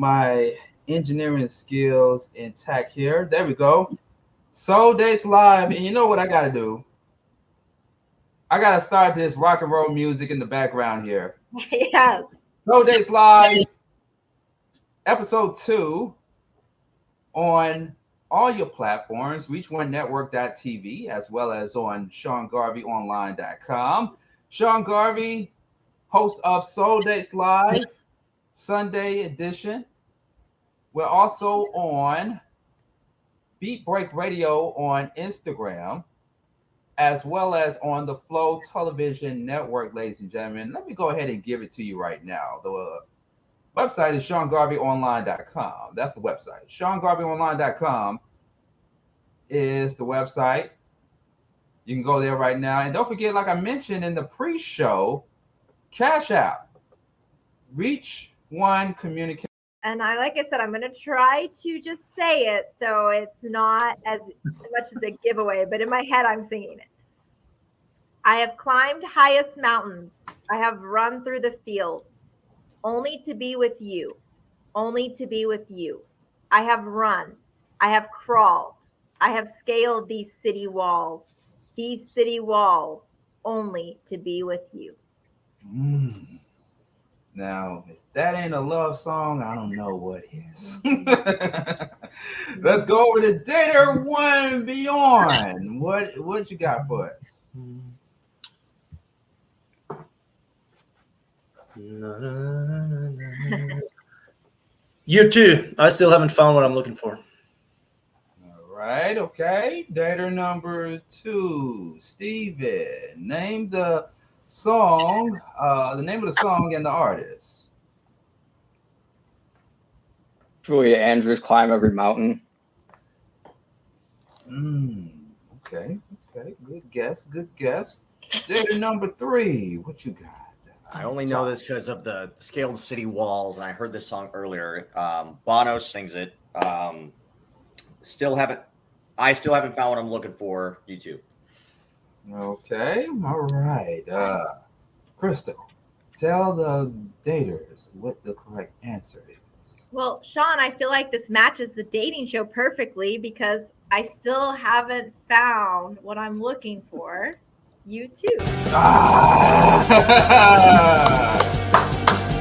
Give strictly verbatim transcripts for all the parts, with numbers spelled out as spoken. my engineering skills intact here. There we go. Soul Dates Live. And you know what I got to do? I got to start this rock and roll music in the background here. Yes. Soul Dates Live, episode two on all your platforms, reach one network dot t v, as well as on Sean Garvey Online dot com. Sean Garvey, host of Soul Dates Live, Sunday edition. We're also on Beat Break Radio on Instagram, as well as on the Flow Television Network, ladies and gentlemen. Let me go ahead and give it to you right now. The uh, website is Sean Garvey Online dot com. That's the website. Sean Garvey Online dot com is the website. You can go there right now. And don't forget, like I mentioned in the pre-show, Cash App, Reach One Communication. And I, like I said, I'm going to try to just say it so it's not as much as a giveaway, but in my head, I'm singing it. I have climbed highest mountains. I have run through the fields, only to be with you, only to be with you. I have run. I have crawled. I have scaled these city walls, these city walls, only to be with you. Mm. Now, if that ain't a love song, I don't know what is. Let's go over to Dater One Beyond. What what you got for us? Year two. I still haven't found what I'm looking for. All right, okay. Dater number two. Steven, name the song, uh, the name of the song and the artist. Julia Andrews, Climb Every Mountain. Mm, okay, okay, good guess, good guess. Dater number three, what you got? I only know this because of the Scaled City Walls, and I heard this song earlier. Um, Bono sings it. Um, still haven't, I still haven't found what I'm looking for, YouTube. Okay, all right. Uh, Crystal, tell the daters what the correct answer is. Well, Sean, I feel like this matches the dating show perfectly because I still haven't found what I'm looking for. You too. Ah!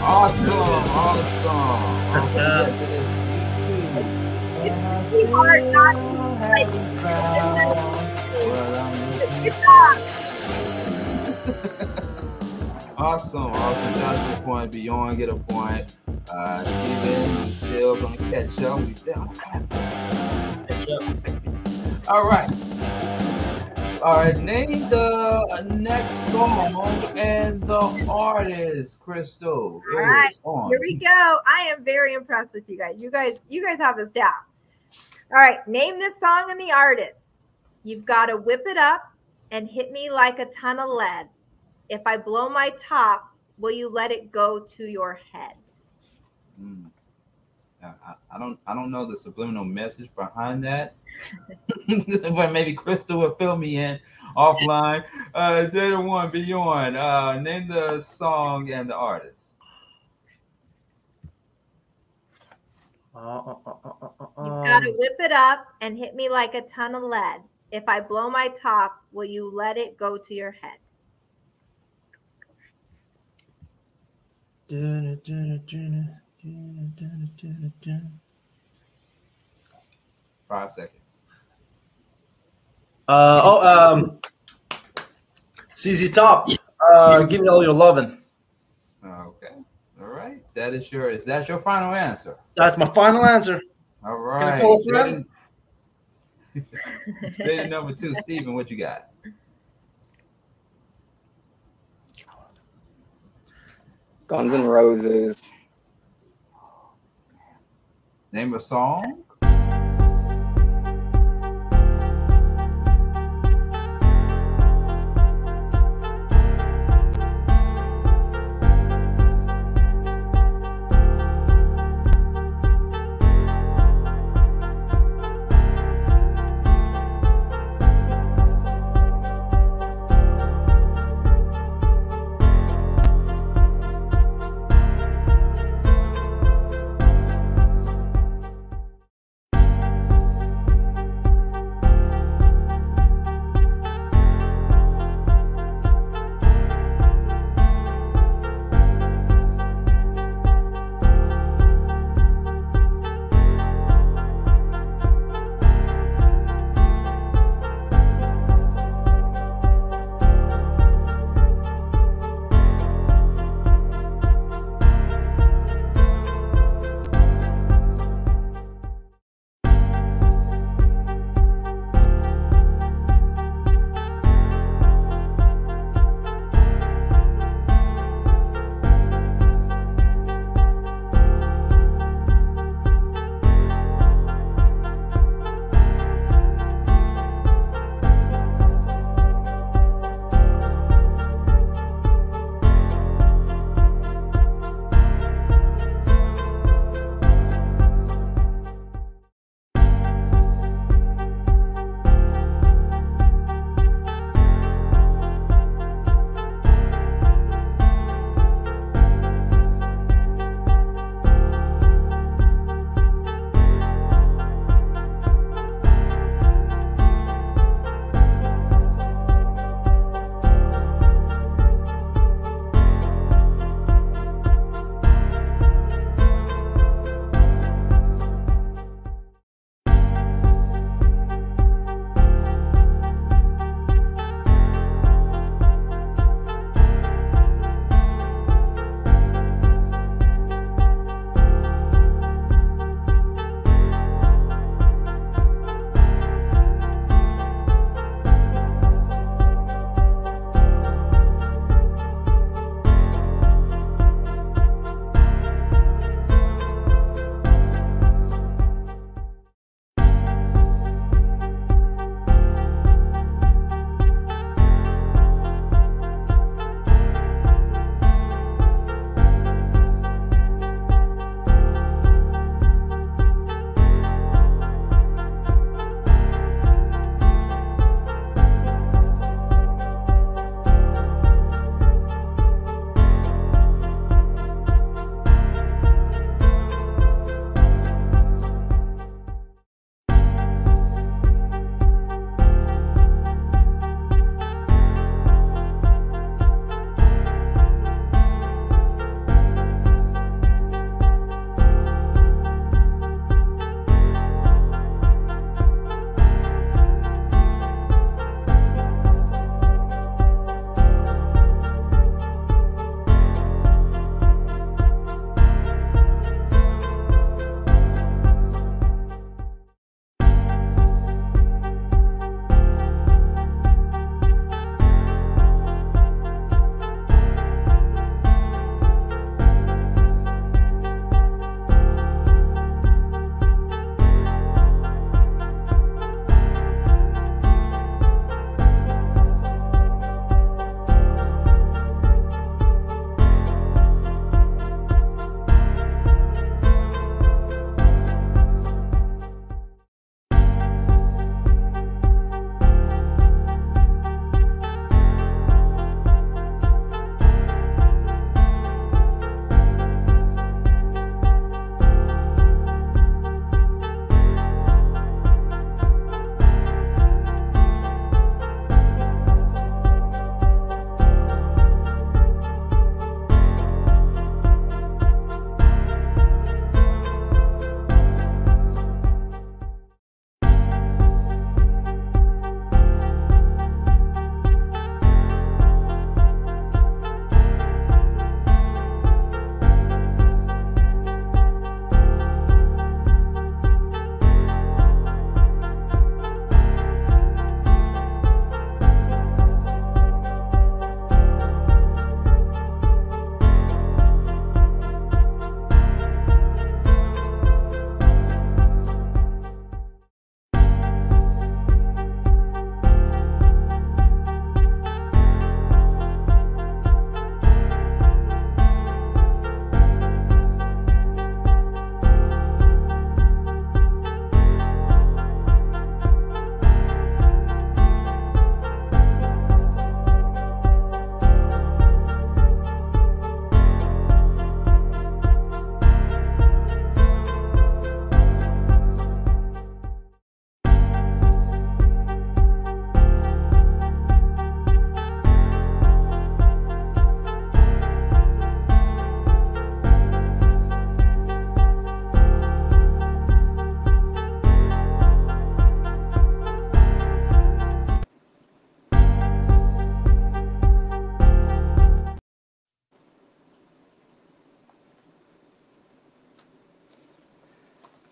Awesome, awesome. Yes, it is. You too. It's hard not to. Good job. Awesome, awesome. That's a point. Beyond get a point. Uh, Steven, still gonna catch up. We still catch up. All right. All right. Name the next song and the artist, Crystal. All right. Here we go. I am very impressed with you guys. You guys, you guys have this down. All right. Name this song and the artist. You've got to whip it up and hit me like a ton of lead. If I blow my top, will you let it go to your head? Mm. I, I don't, I don't know the subliminal message behind that, but maybe Crystal will fill me in offline. Uh, Data One Beyond. Uh, name the song and the artist. Uh, uh, uh, uh, uh, uh. You've got to whip it up and hit me like a ton of lead. If I blow my top, will you let it go to your head? Five seconds. Uh, oh, um, Z Z Top, uh, give me all your loving. Okay, all right. That is your. Is that your final answer? That's my final answer. All right. Can I call it for that? Baby number two, Steven, what you got? Guns N' Roses. Name a song.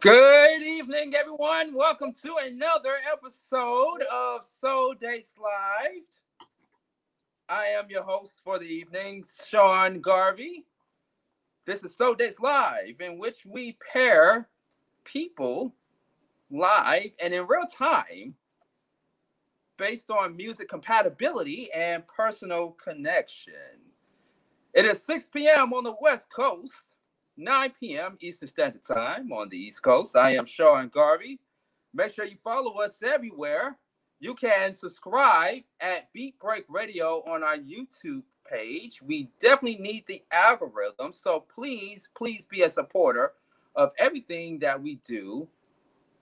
Good evening, everyone. Welcome to another episode of Soul Dates Live. I am your host for the evening, Sean Garvey. This is Soul Dates Live, in which we pair people live and in real time based on music compatibility and personal connection. It is six p.m. on the West Coast, nine p.m. Eastern Standard Time on the East Coast. I am Sean Garvey. Make sure you follow us everywhere. You can subscribe at Beat Break Radio on our YouTube page. We definitely need the algorithm, so please, please be a supporter of everything that we do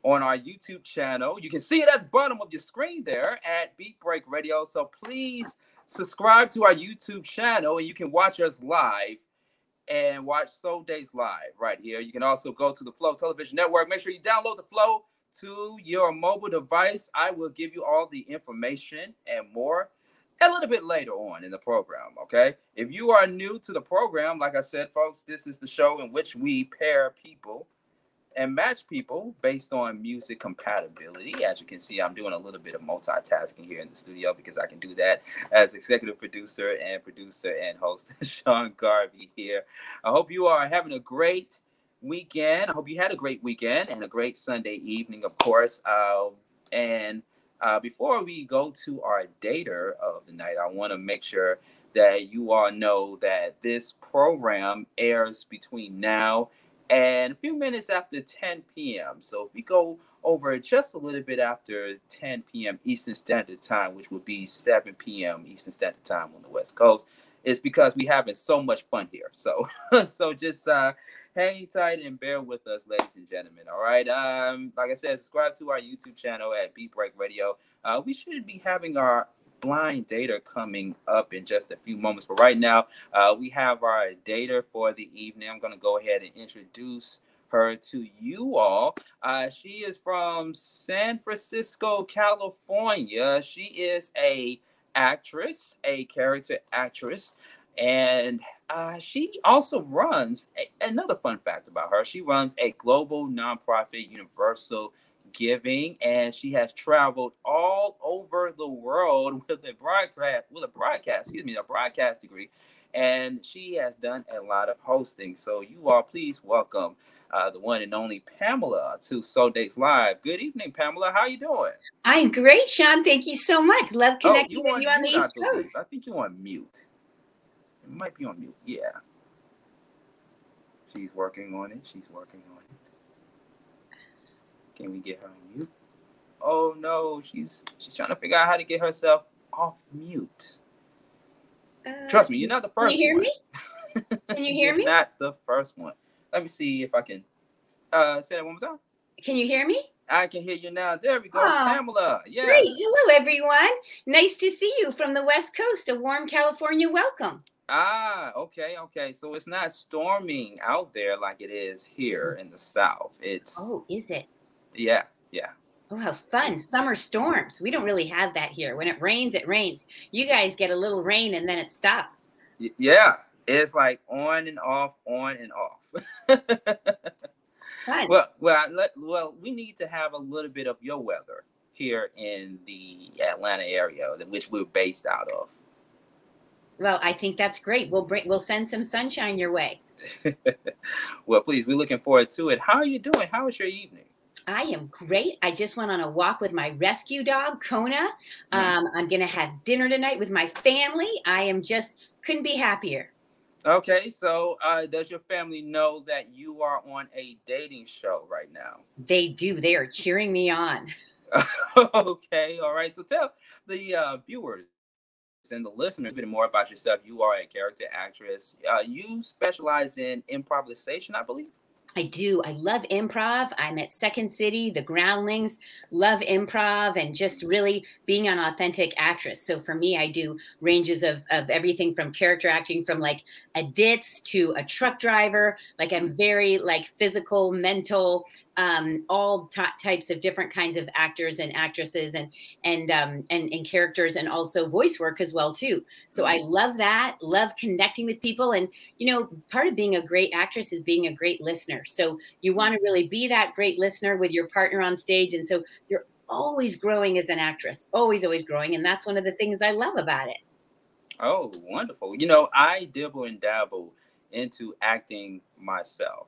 on our YouTube channel. You can see it at the bottom of your screen there at Beat Break Radio, so please subscribe to our YouTube channel and you can watch us live and watch Soul Dates Live right here. You can also go to the Flow Television Network. Make sure you download the Flow to your mobile device. I will give you all the information and more a little bit later on in the program, okay? If you are new to the program, like I said, folks, this is the show in which we pair people and match people based on music compatibility. As you can see, I'm doing a little bit of multitasking here in the studio because I can do that as executive producer and producer and host Sean Garvey here. I hope you are having a great weekend. I hope you had a great weekend and a great Sunday evening, of course. Uh, and uh, before we go to our dater of the night, I want to make sure that you all know that this program airs between now and a few minutes after ten p.m. So if we go over just a little bit after ten p.m. Eastern Standard Time, which would be seven p.m. Eastern Standard Time on the West Coast, it's because we're having so much fun here. So so just uh, hang tight and bear with us, ladies and gentlemen, all right? Um, like I said, subscribe to our YouTube channel at Beat Break Radio. Uh, we should be having our blind dater coming up in just a few moments, but right now uh we have our dater for the evening. I'm gonna go ahead and introduce her to you all. Uh she is from San Francisco, California. She is a actress, a character actress, and uh she also runs a, another fun fact about her, she runs a global nonprofit, Universal Giving, and she has traveled all over the world with a broadcast with a broadcast excuse me a broadcast degree, and she has done a lot of hosting. So you all please welcome uh the one and only Pamela to Soul Dates Live. Good evening, Pamela. How you doing? I'm great, Sean. Thank you so much. Love connecting oh, you with you on the East Coast. I think you're on mute. It might be on mute. Yeah, she's working on it. She's working on it. Can we get her on mute? Oh no, she's she's trying to figure out how to get herself off mute. Uh, Trust me, you're not the first one. Can you hear one. me? Can you hear you're me? Not the first one. Let me see if I can uh, say that one more time. Can you hear me? I can hear you now. There we go, oh, Pamela. Yeah. Great. Hello, everyone. Nice to see you from the West Coast. A warm California welcome. Ah, okay, okay. So it's not storming out there like it is here in the South. It's oh, is it? Yeah, yeah. Oh, how fun. Summer storms. We don't really have that here. When it rains, it rains. You guys get a little rain and then it stops. Y- yeah, it's like on and off, on and off. Fun. Well, well, let, well, we need to have a little bit of your weather here in the Atlanta area, which we're based out of. Well, I think that's great. We'll bring, we'll send some sunshine your way. Well, please, we're looking forward to it. How are you doing? How was your evening? I am great. I just went on a walk with my rescue dog, Kona. Um, I'm going to have dinner tonight with my family. I am just couldn't be happier. Okay. So uh, does your family know that you are on a dating show right now? They do. They are cheering me on. Okay. All right. So tell the uh, viewers and the listeners a bit more about yourself. You are a character actress. Uh, you specialize in improvisation, I believe. I do. I love improv. I'm at Second City, the Groundlings, love improv and just really being an authentic actress. So for me, I do ranges of, of everything from character acting from like a ditz to a truck driver. Like I'm very like physical, mental, um, all t- types of different kinds of actors and actresses and and um, and, and characters, and also voice work as well too. So I love that. Love connecting with people, and you know, part of being a great actress is being a great listener. So you want to really be that great listener with your partner on stage, and so you're always growing as an actress, always, always growing, and that's one of the things I love about it. Oh, wonderful! You know, I dibble and dabble into acting myself.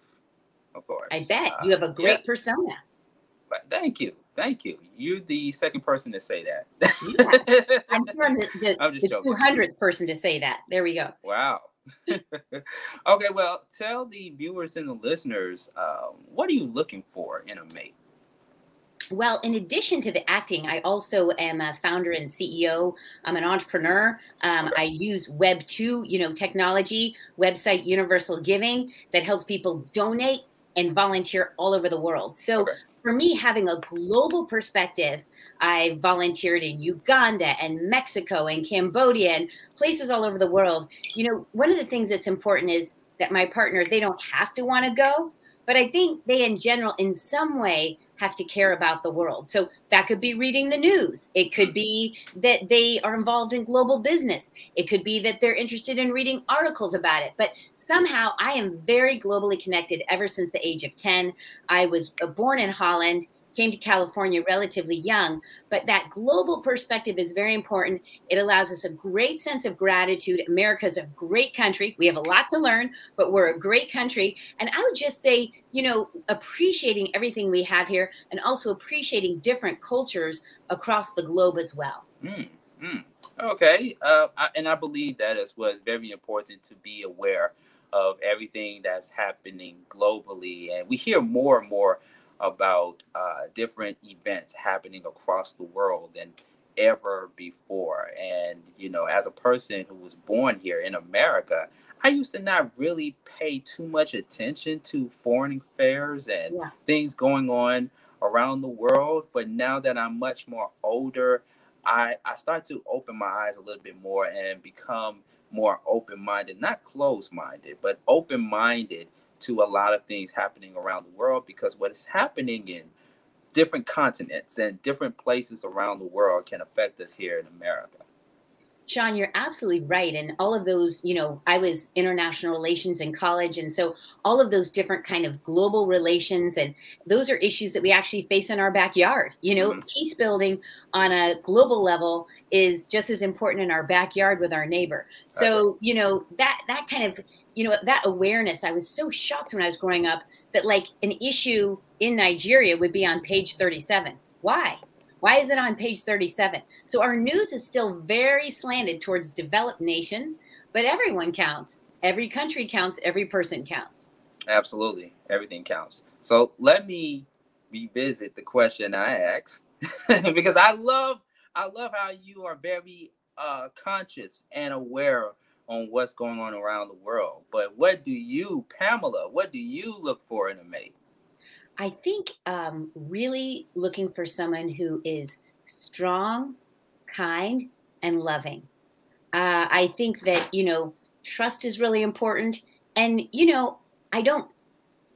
Of course. I bet you have a great uh, yeah. persona. But thank you. Thank you. You're the second person to say that. Yes. I'm sure I'm the, the, I'm the two hundredth person to say that. There we go. Wow. Okay, well, tell the viewers and the listeners, uh, what are you looking for in a mate? Well, in addition to the acting, I also am a founder and C E O. I'm an entrepreneur. Um, I use Web two, you know, technology, website Universal Giving that helps people donate and volunteer all over the world. So okay. for me, having a global perspective, I volunteered in Uganda and Mexico and Cambodia and places all over the world. You know, one of the things that's important is that my partner, they don't have to want to go, but I think they in general, in some way, have to care about the world. So that could be reading the news. It could be that they are involved in global business. It could be that they're interested in reading articles about it. But somehow I am very globally connected ever since the age of ten. I was born in Holland, came to California relatively young, but that global perspective is very important. It allows us a great sense of gratitude. America is a great country. We have a lot to learn, but we're a great country. And I would just say, you know, appreciating everything we have here and also appreciating different cultures across the globe as well. Mm, mm. Okay. Uh, I, and I believe that as well. It's very important to be aware of everything that's happening globally. And we hear more and more about uh, different events happening across the world than ever before. And, you know, as a person who was born here in America, I used to not really pay too much attention to foreign affairs and yeah. things going on around the world. But now that I'm much more older, I, I start to open my eyes a little bit more and become more open-minded, not closed-minded, but open-minded to a lot of things happening around the world, because what is happening in different continents and different places around the world can affect us here in America. Sean, you're absolutely right. And all of those, you know, I was international relations in college. And so all of those different kind of global relations, and those are issues that we actually face in our backyard. You know, mm-hmm. peace building on a global level is just as important in our backyard with our neighbor. So, okay. you know, that, that kind of, you know, that awareness, I was so shocked when I was growing up that like an issue in Nigeria would be on page thirty-seven. Why? Why is it on page thirty-seven? So our news is still very slanted towards developed nations, but everyone counts. Every country counts. Every person counts. Absolutely. Everything counts. So let me revisit the question I asked, because I love, I love how you are very uh, conscious and aware on what's going on around the world. But what do you, Pamela, what do you look for in a mate? I think um, really looking for someone who is strong, kind, and loving. Uh, I think that, you know, trust is really important. And, you know, I don't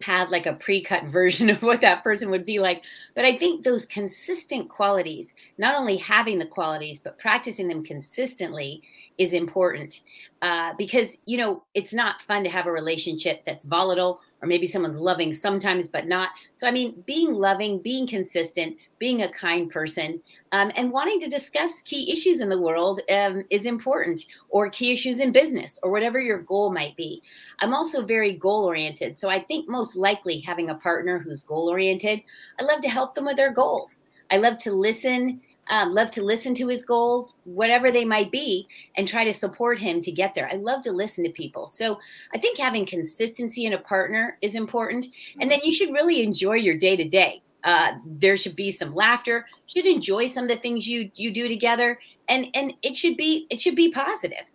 have like a pre-cut version of what that person would be like, but I think those consistent qualities, not only having the qualities, but practicing them consistently is important. Uh, because, you know, it's not fun to have a relationship that's volatile, or maybe someone's loving sometimes, but not. So, I mean, being loving, being consistent, being a kind person, um, and wanting to discuss key issues in the world um, is important, or key issues in business, or whatever your goal might be. I'm also very goal-oriented. So I think most likely having a partner who's goal-oriented, I love to help them with their goals. I love to listen, um, love to listen to his goals, whatever they might be, and try to support him to get there. I love to listen to people. So I think having consistency in a partner is important. And then you should really enjoy your day to day. Uh, there should be some laughter. You should enjoy some of the things you, you do together, and, and it should be, it should be positive.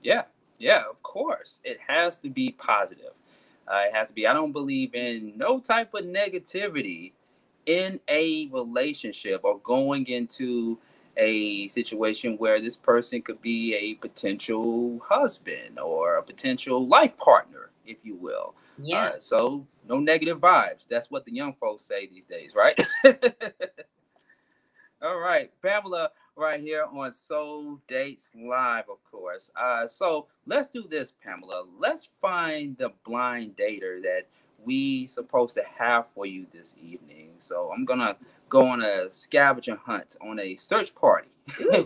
Yeah. Yeah, of course. It has to be positive. Uh, it has to be. I don't believe in no type of negativity in a relationship, or going into a situation where this person could be a potential husband or a potential life partner, if you will. Yeah. Uh, so No negative vibes. That's what the young folks say these days, right? All right, Pamela right here on Soul Dates Live, of course. Uh, so let's do this, Pamela. Let's find the blind dater that we supposed to have for you this evening. So I'm going to go on a scavenger hunt, on a search party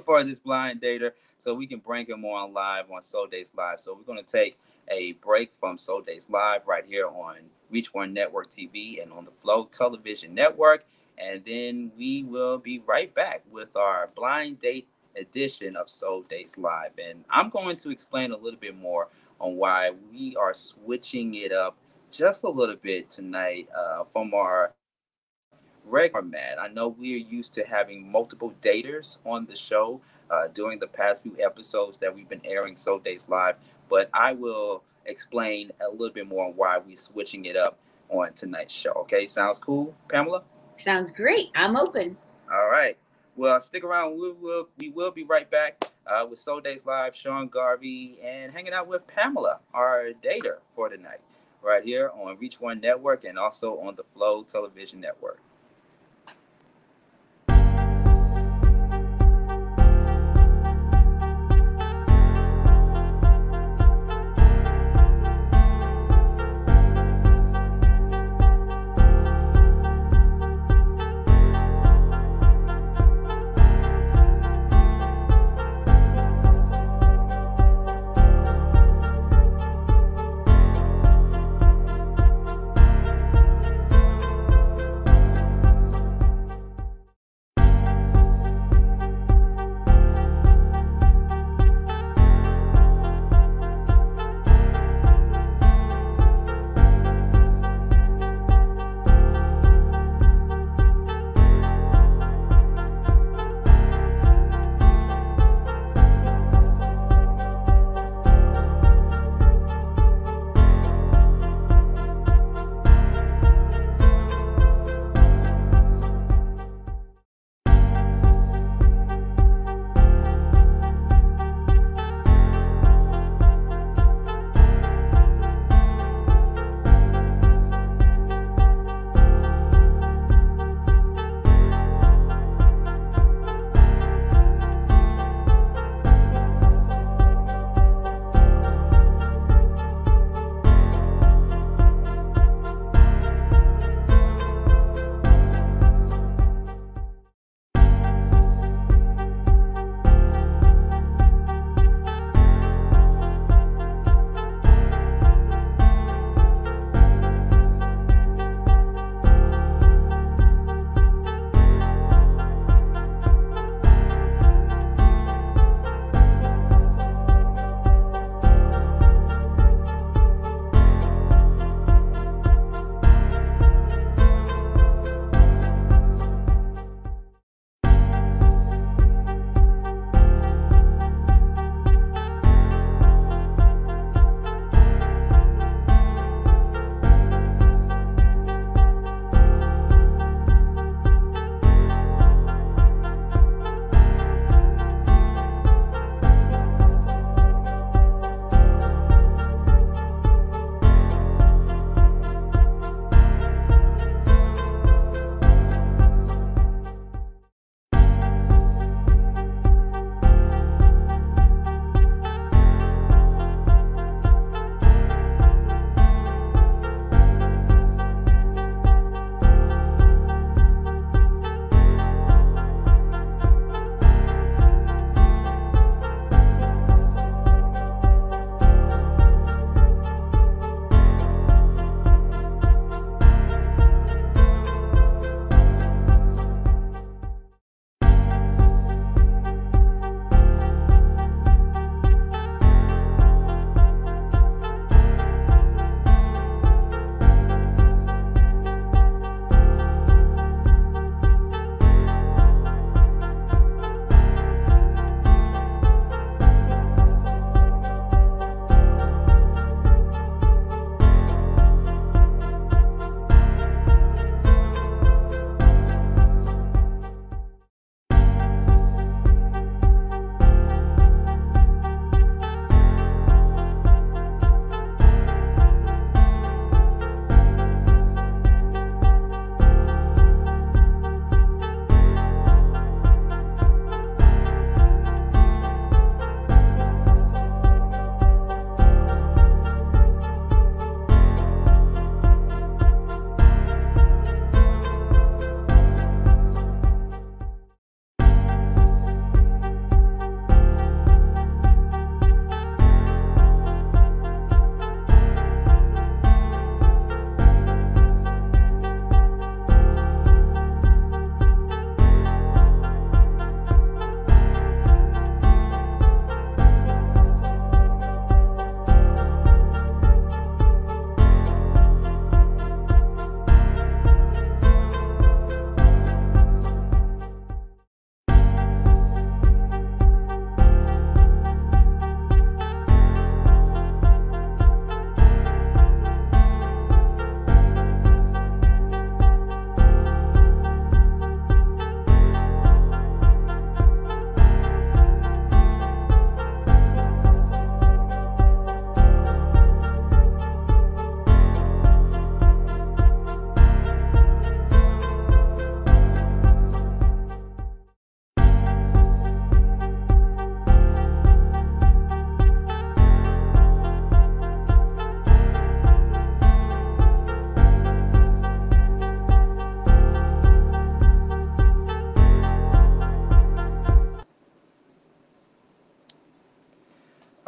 for this blind dater so we can bring him on live on Soul Dates Live. So we're going to take a break from Soul Dates Live right here on Reach One Network T V and on the Flow Television Network. And then we will be right back with our blind date edition of Soul Dates Live. And I'm going to explain a little bit more on why we are switching it up just a little bit tonight uh, from our regular format. I know we're used to having multiple daters on the show uh, during the past few episodes that we've been airing Soul Dates Live, but I will explain a little bit more on why we're switching it up on tonight's show. Okay, sounds cool, Pamela? Sounds great. I'm open. All right. Well, stick around. We will, we will be right back uh, with Soul Dates Live, Sean Garvey, and hanging out with Pamela, our dater for tonight, right here on Reach One Network and also on the Flow Television Network.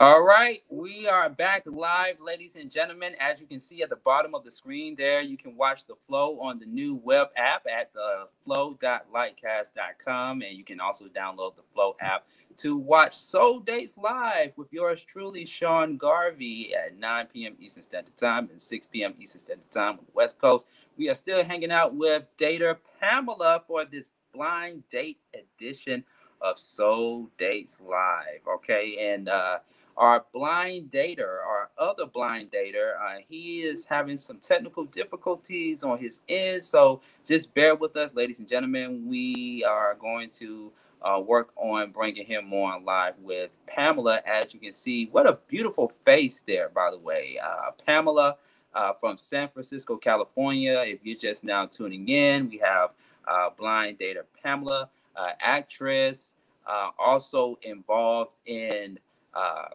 All right, we are back live, ladies and gentlemen. As you can see at the bottom of the screen there, you can watch The Flow on the new web app at the flow dot lightcast dot com, and you can also download the Flow app to watch Soul Dates Live with yours truly, Sean Garvey, at nine p.m. Eastern Standard Time and six p.m. Eastern Standard Time on the West Coast. We are still hanging out with dater Pamela for this blind date edition of Soul Dates Live, okay? And, uh, our blind dater, our other blind dater, uh, he is having some technical difficulties on his end. So just bear with us, ladies and gentlemen. We are going to uh, work on bringing him on live with Pamela. As you can see, what a beautiful face there, by the way. Uh, Pamela uh, from San Francisco, California. If you're just now tuning in, we have uh, blind dater Pamela, uh, actress, uh, also involved in uh,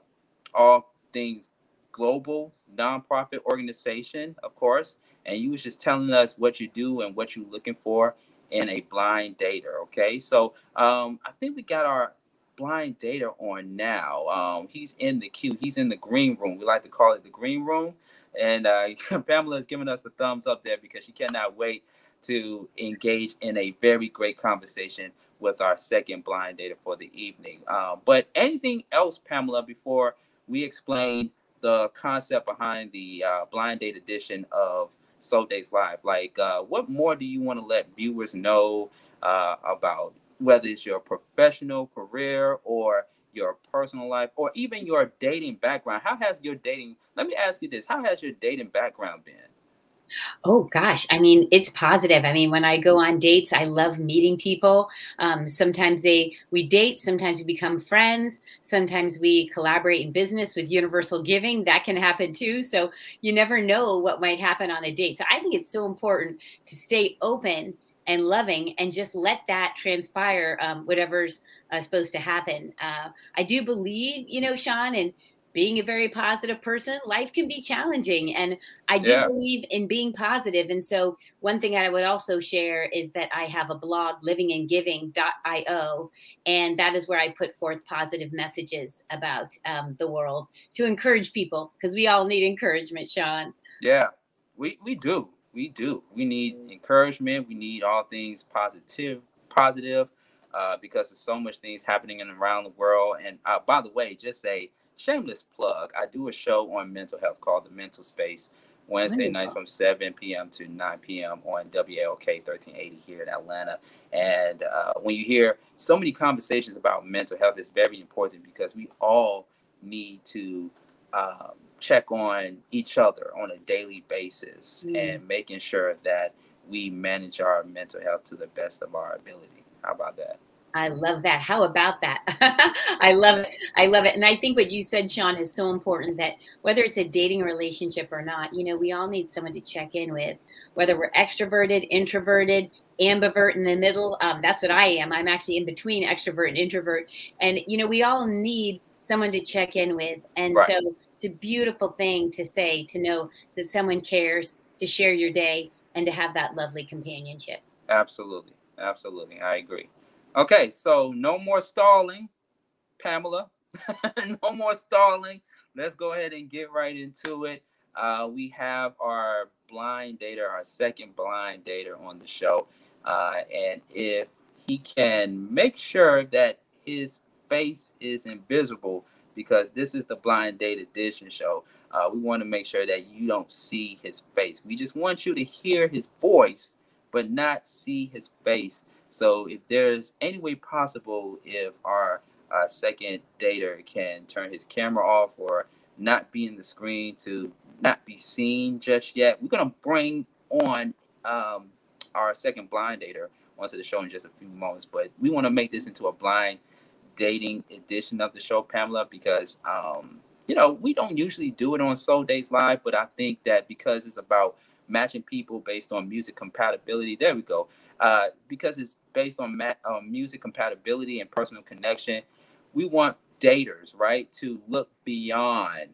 all things global nonprofit organization, of course. And you was just telling us what you do and what you're looking for in a blind dater. Okay, so um, I think we got our blind dater on now. Um, he's in the queue. He's in the green room. We like to call it the green room. And uh, Pamela is giving us the thumbs up there because she cannot wait to engage in a very great conversation with our second blind dater for the evening. Uh, but anything else, Pamela, before we explain the concept behind the uh, blind date edition of Soul Dates Live? Like, uh, what more do you want to let viewers know uh, about, whether it's your professional career or your personal life or even your dating background? How has your dating, let me ask you this, how has your dating background been? Oh, gosh. I mean, it's positive. I mean, when I go on dates, I love meeting people. Um, sometimes they we date. Sometimes we become friends. Sometimes we collaborate in business with Universal Giving. That can happen, too. So you never know what might happen on a date. So I think it's so important to stay open and loving and just let that transpire, um, whatever's uh, supposed to happen. Uh, I do believe, you know, Sean, and being a very positive person, life can be challenging. And I do yeah. believe in being positive. And so one thing I would also share is that I have a blog, living and giving dot io. And that is where I put forth positive messages about um, the world to encourage people, because we all need encouragement, Sean. Yeah, we, we do. We do. We need encouragement. We need all things positive, positive, uh, because there's so much things happening in and around the world. And uh, by the way, just a shameless plug, I do a show on mental health called The Mental Space, Wednesday nights from seven p.m. to nine p.m. on W L O K thirteen eighty here in Atlanta. And uh, when you hear so many conversations about mental health, it's very important because we all need to um, check on each other on a daily basis mm. and making sure that we manage our mental health to the best of our ability. How about that? I love that. How about that? I love it. I love it. And I think what you said, Sean, is so important, that whether it's a dating relationship or not, you know, we all need someone to check in with, whether we're extroverted, introverted, ambivert in the middle. Um, that's what I am. I'm actually in between extrovert and introvert. And, you know, we all need someone to check in with. And right. so it's a beautiful thing to say, to know that someone cares, to share your day, and to have that lovely companionship. Absolutely. Absolutely. I agree. Okay, so no more stalling, Pamela. No more stalling. Let's go ahead and get right into it. Uh, we have our blind dater, our second blind dater on the show. Uh, and if he can make sure that his face is invisible, because this is the blind date edition show, uh, we want to make sure that you don't see his face. We just want you to hear his voice, but not see his face. So if there's any way possible, if our uh, second dater can turn his camera off or not be in the screen to not be seen just yet, we're going to bring on um, our second blind dater onto the show in just a few moments. But we want to make this into a blind dating edition of the show, Pamela, because, um, you know, we don't usually do it on Soul Dates Live, but I think that because it's about matching people based on music compatibility, there we go. Uh, because it's based on ma- uh, music compatibility and personal connection, we want daters, right, to look beyond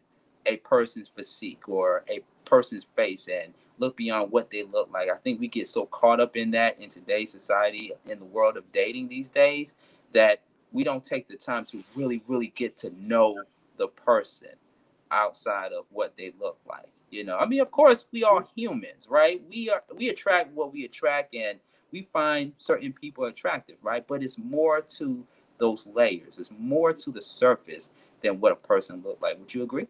a person's physique or a person's face and look beyond what they look like. I think we get so caught up in that in today's society, in the world of dating these days, that we don't take the time to really, really get to know the person outside of what they look like. You know, I mean, of course, we are humans, right? We are we attract what we attract, and we find certain people attractive, right? But it's more to those layers. It's more to the surface than what a person looked like. Would you agree?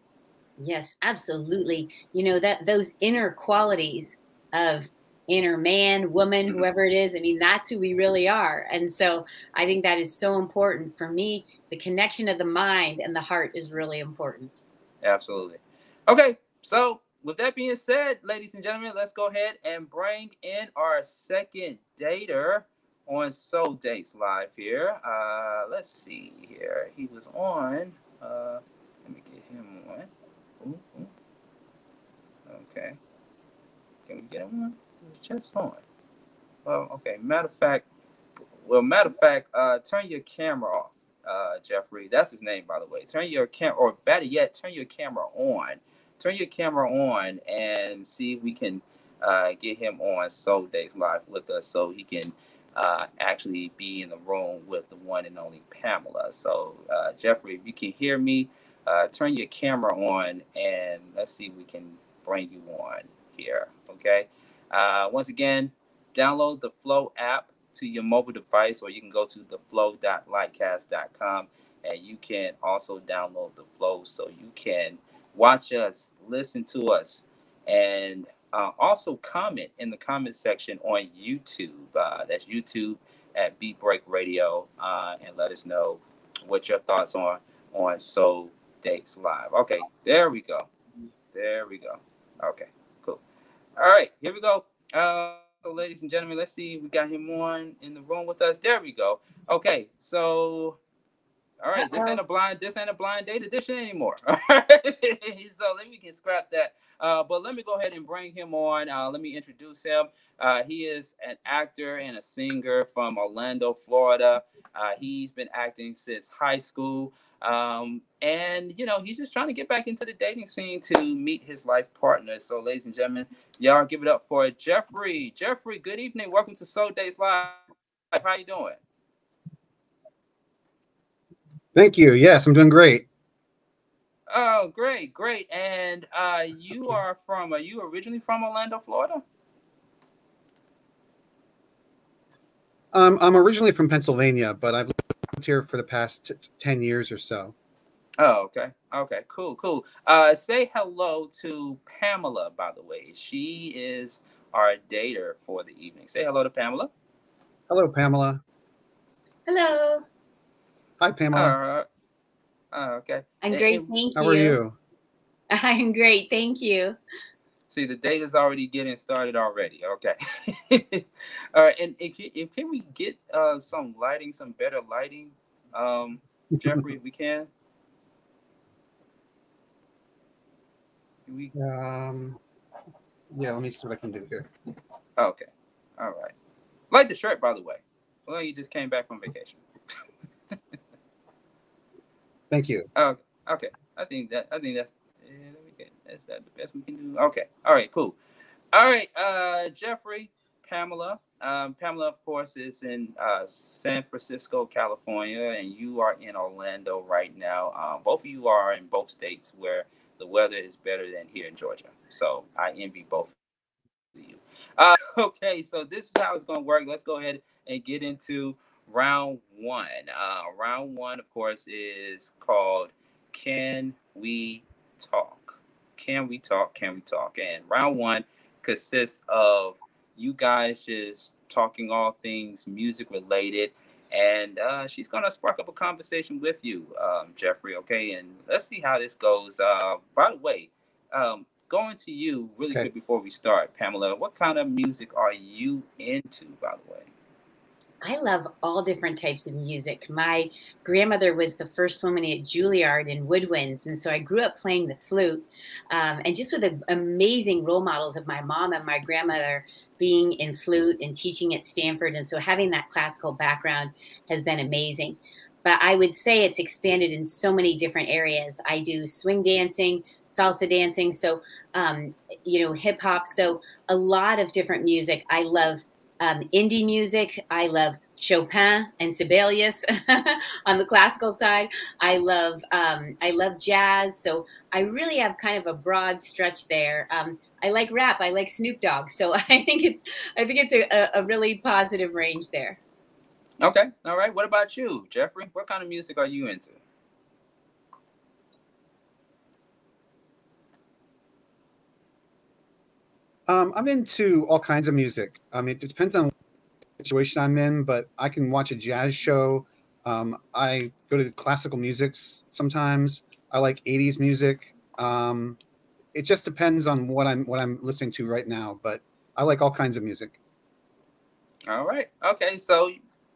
Yes, absolutely. You know, that those inner qualities of inner man, woman, mm-hmm. whoever it is, I mean, that's who we really are. And so I think that is so important. For me, the connection of the mind and the heart is really important. Absolutely. Okay, so with that being said, ladies and gentlemen, let's go ahead and bring in our second dater on Soul Dates Live here. Uh, let's see here. He was on. Uh, let me get him on. Ooh, ooh. Okay. Can we get him on? Just on. Well, okay. Matter of fact, well, matter of fact, uh, turn your camera off, uh, Jeffrey. That's his name, by the way. Turn your camera, or better yet, turn your camera on. Turn your camera on and see if we can uh, get him on Soul Dates Live with us, so he can uh, actually be in the room with the one and only Pamela. So, uh, Jeffrey, if you can hear me, uh, turn your camera on, and let's see if we can bring you on here, okay? Uh, once again, download the Flow app to your mobile device, or you can go to the flow dot lightcast dot com, and you can also download the Flow so you can watch us, listen to us, and uh, also comment in the comment section on YouTube. Uh, that's YouTube at Beat Break Radio, uh, and let us know what your thoughts are on Soul Dates Live. Okay, there we go. There we go. Okay. All right, here we go. Uh, so, ladies and gentlemen, let's see. We got him on in the room with us. There we go. Okay, so, all right, this ain't a blind, this ain't a blind date edition anymore. All right, so let me get scrap that. Uh, but let me go ahead and bring him on. Uh, let me introduce him. Uh, he is an actor and a singer from Orlando, Florida. Uh, he's been acting since high school. Um, and you know, he's just trying to get back into the dating scene to meet his life partner. So, ladies and gentlemen, y'all give it up for Jeffrey. Jeffrey, good evening. Welcome to Soul Dates Live. How you doing? Thank you. Yes, I'm doing great. Oh, great, great. And uh, you are from? Are you originally from Orlando, Florida? Um, I'm originally from Pennsylvania, but I've lived here for the past t- ten years or so. Oh, okay. Okay, cool, cool. Uh, say hello to Pamela, by the way. She is our dater for the evening. Say hello to Pamela. Hello, Pamela. Hello. Hi, Pamela. Uh, uh, okay. I'm great, and, thank how you. How are you? I'm great, thank you. See, the date is already getting started already. Okay. All right. And if, you, if can we get uh, some lighting, some better lighting, um, Jeffrey, if we can? Can we... Um, yeah, let me see what I can do here. Okay. All right. Like the shirt, by the way. Well, you just came back from vacation. Thank you. Oh, okay. I think that I think that's yeah, Is that the best we can do? Okay. All right. Cool. All right. Uh, Jeffrey, Pamela. Um, Pamela, of course, is in uh, San Francisco, California, and you are in Orlando right now. Um, both of you are in both states where the weather is better than here in Georgia. So I envy both of you. Uh, okay. So this is how it's going to work. Let's go ahead and get into round one. Uh, round one, of course, is called Can We Talk? Can we talk? Can we talk? And round one consists of you guys just talking all things music related. And uh, she's going to spark up a conversation with you, um, Jeffrey. Okay. And let's see how this goes. Uh, by the way, um, going to you really okay. quick before we start, Pamela, what kind of music are you into, by the way? I love all different types of music. My grandmother was the first woman at Juilliard in woodwinds, and so I grew up playing the flute, um, and just with the amazing role models of my mom and my grandmother being in flute and teaching at Stanford, and so having that classical background has been amazing. But I would say it's expanded in so many different areas. I do swing dancing, salsa dancing, so um, you know, hip hop, so a lot of different music. I love Um, indie music. I love Chopin and Sibelius on the classical side. I love um, I love jazz, so I really have kind of a broad stretch there. Um, I like rap. I like Snoop Dogg, so I think it's I think it's a, a really positive range there. Okay, all right. What about you, Jeffrey? What kind of music are you into? Um, I'm into all kinds of music. I mean, it depends on the situation I'm in, but I can watch a jazz show. Um, I go to the classical music sometimes. I like eighties music. Um, it just depends on what I'm what I'm listening to right now, but I like all kinds of music. All right. Okay. So,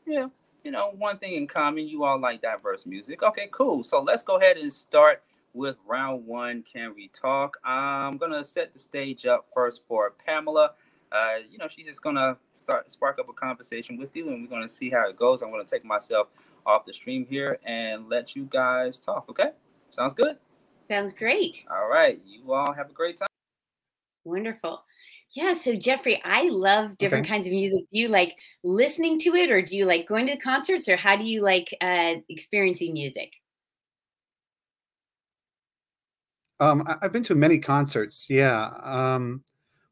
yeah, you know, one thing in common, you all like diverse music. Okay, cool. So let's go ahead and start with round one, Can We Talk? I'm gonna set the stage up first for Pamela. Uh, you know, she's just gonna start spark up a conversation with you, and we're gonna see how it goes. I'm gonna take myself off the stream here and let you guys talk, okay? Sounds good? Sounds great. All right, you all have a great time. Wonderful. Yeah, so Jeffrey, I love different okay. kinds of music. Do you like listening to it, or do you like going to the concerts, or how do you like uh, experiencing music? Um, I, I've been to many concerts, yeah. Um,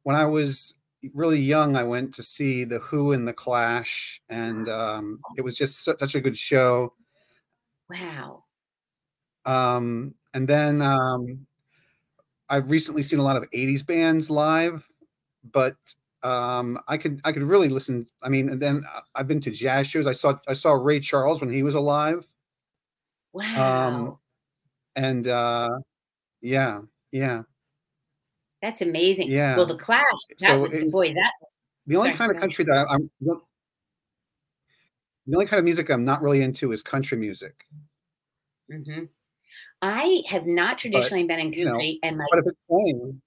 when I was really young, I went to see The Who and The Clash, and um, it was just such a good show. Wow. Um, and then um, I've recently seen a lot of eighties bands live, but um, I could I could really listen. I mean, and then I've been to jazz shows. I saw I saw Ray Charles when he was alive. Wow. Um, and uh, yeah, yeah. That's amazing. Yeah. Well, The Clash, that so was, it, boy, that was... The only sorry, kind of country that I'm... The only kind of music I'm not really into is country music. Mm-hmm. I have not traditionally but, been in country, you know, and my... But if it's playing...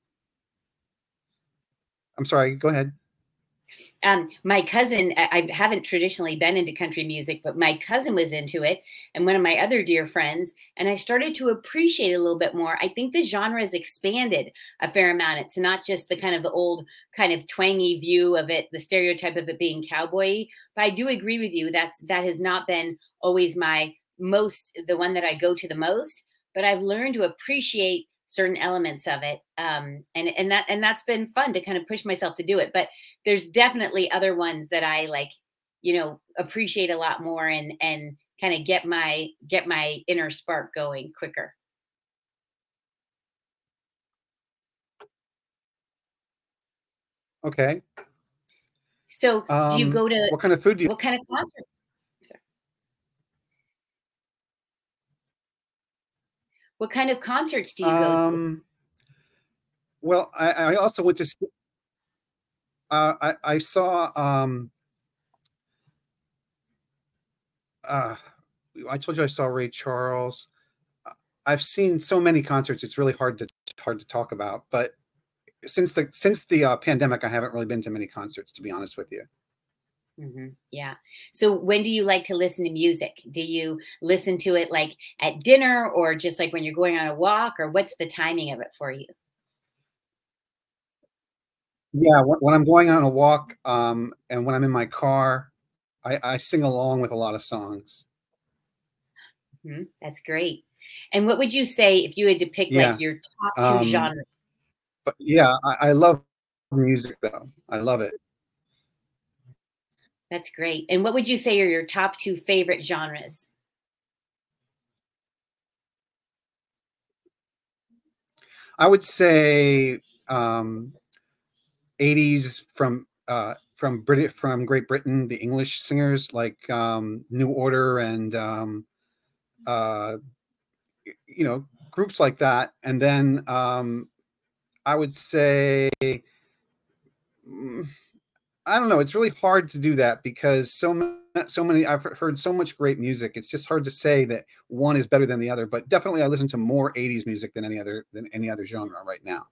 I'm sorry, go ahead. Um, my cousin, I haven't traditionally been into country music, but my cousin was into it and one of my other dear friends, and I started to appreciate it a little bit more. I think the genre has expanded a fair amount. It's not just the kind of the old kind of twangy view of it, the stereotype of it being cowboy, but I do agree with you. That's, that has not been always my most, the one that I go to the most, but I've learned to appreciate certain elements of it, um, and and that and that's been fun to kind of push myself to do it. But there's definitely other ones that I like, you know, appreciate a lot more, and and kind of get my get my inner spark going quicker. Okay. So, um, do you go to what kind of food? Do you what kind of concert? What kind of concerts do you um, go to? Well, I, I also went to see, uh, I, I saw, um, uh, I told you I saw Ray Charles. I've seen so many concerts, it's really hard to hard to talk about. But since the, since the uh, pandemic, I haven't really been to many concerts, to be honest with you. Mm-hmm. Yeah. So when do you like to listen to music? Do you listen to it like at dinner, or just like when you're going on a walk, or what's the timing of it for you? Yeah. When, when I'm going on a walk, um, and when I'm in my car, I, I sing along with a lot of songs. Mm-hmm. That's great. And what would you say if you had to pick yeah. like your top two um, genres? But yeah, I, I love music though. I love it. That's great. And what would you say are your top two favorite genres? I would say um, eighties from uh, from Brit from Great Britain, the English singers like um, New Order and um, uh, you know, groups like that. And then um, I would say. Mm, I don't know. It's really hard to do that because so many, so many, I've heard so much great music. It's just hard to say that one is better than the other, but definitely I listen to more eighties music than any other, than any other genre right now.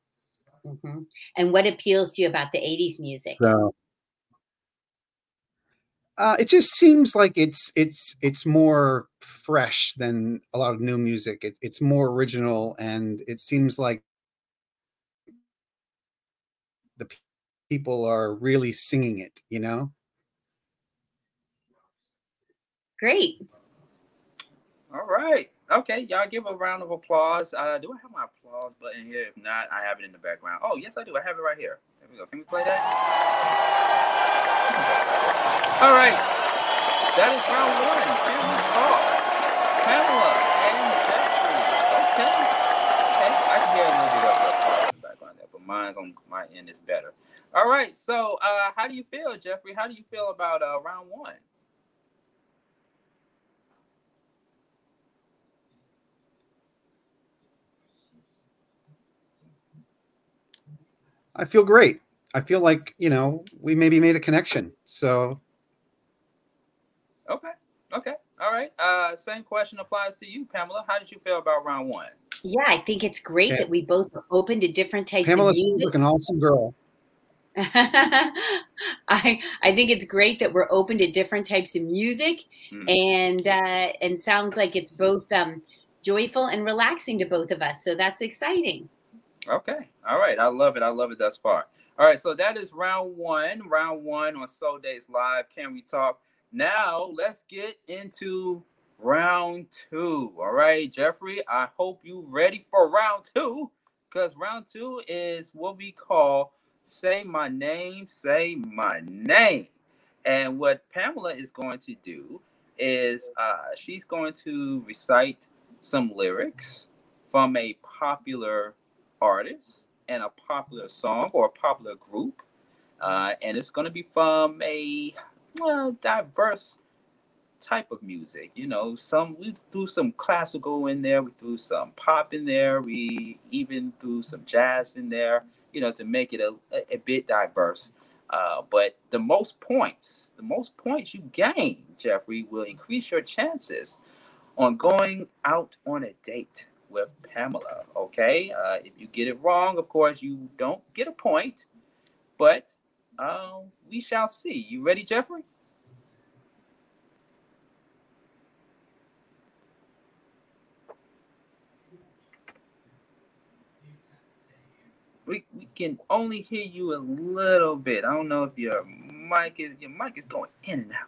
Mm-hmm. And what appeals to you about the eighties music? So, uh, it just seems like it's, it's, it's more fresh than a lot of new music. It, it's more original, and it seems like the people are really singing it, you know? Great. All right. Okay, y'all give a round of applause. Uh, do I have my applause button here? If not, I have it in the background. Oh, yes, I do. I have it right here. There we go. Can we play that? All right. That is round one. Family's Talk. Pamela and Jeffrey. Okay. Okay. I can hear a little bit of applause in the background there, but mine's on my end is better. All right. So uh, how do you feel, Jeffrey? How do you feel about uh, round one? I feel great. I feel like, you know, we maybe made a connection. So. Okay. Okay. All right. Uh, same question applies to you, Pamela. How did you feel about round one? Yeah, I think it's great yeah. that we both are open to different types Pamela's of music. Pamela's like an awesome girl. I I think it's great that we're open to different types of music. Mm-hmm. And, uh, and sounds like it's both um, joyful and relaxing to both of us. So that's exciting. Okay. All right. I love it. I love it thus far. All right. So that is round one. Round one on Soul Dates Live. Can we talk? Now let's get into round two. All right, Jeffrey, I hope you're ready for round two, because round two is what we call Say My Name, Say My Name. And what Pamela is going to do is uh, she's going to recite some lyrics from a popular artist and a popular song or a popular group, uh, and it's going to be from a well diverse type of music. You know, some we threw some classical in there, we threw some pop in there, we even threw some jazz in there. You know, to make it a, a, a bit diverse. Uh, but the most points, the most points you gain, Jeffrey, will increase your chances on going out on a date with Pamela. Okay, uh, if you get it wrong, of course, you don't get a point, but uh, we shall see. You ready, Jeffrey? We we can only hear you a little bit. I don't know if your mic is your mic is going in and out.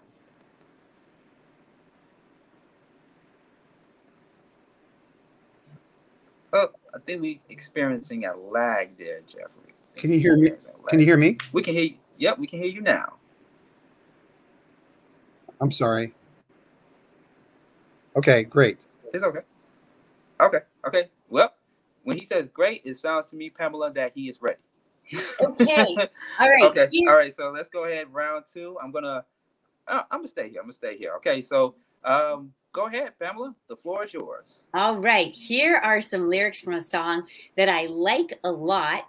Oh, I think we're experiencing a lag there, Jeffrey. Can you hear me? Can you hear me? We can hear you. Yep, we can hear you now. I'm sorry. Okay, great. It's okay. Okay, okay. Well, when he says great, it sounds to me, Pamela, that he is ready. Okay. All right. Okay. Here. All right. So let's go ahead. Round two. I'm going to, I'm going to stay here. I'm going to stay here. Okay. So, um, go ahead, Pamela. The floor is yours. All right. Here are some lyrics from a song that I like a lot.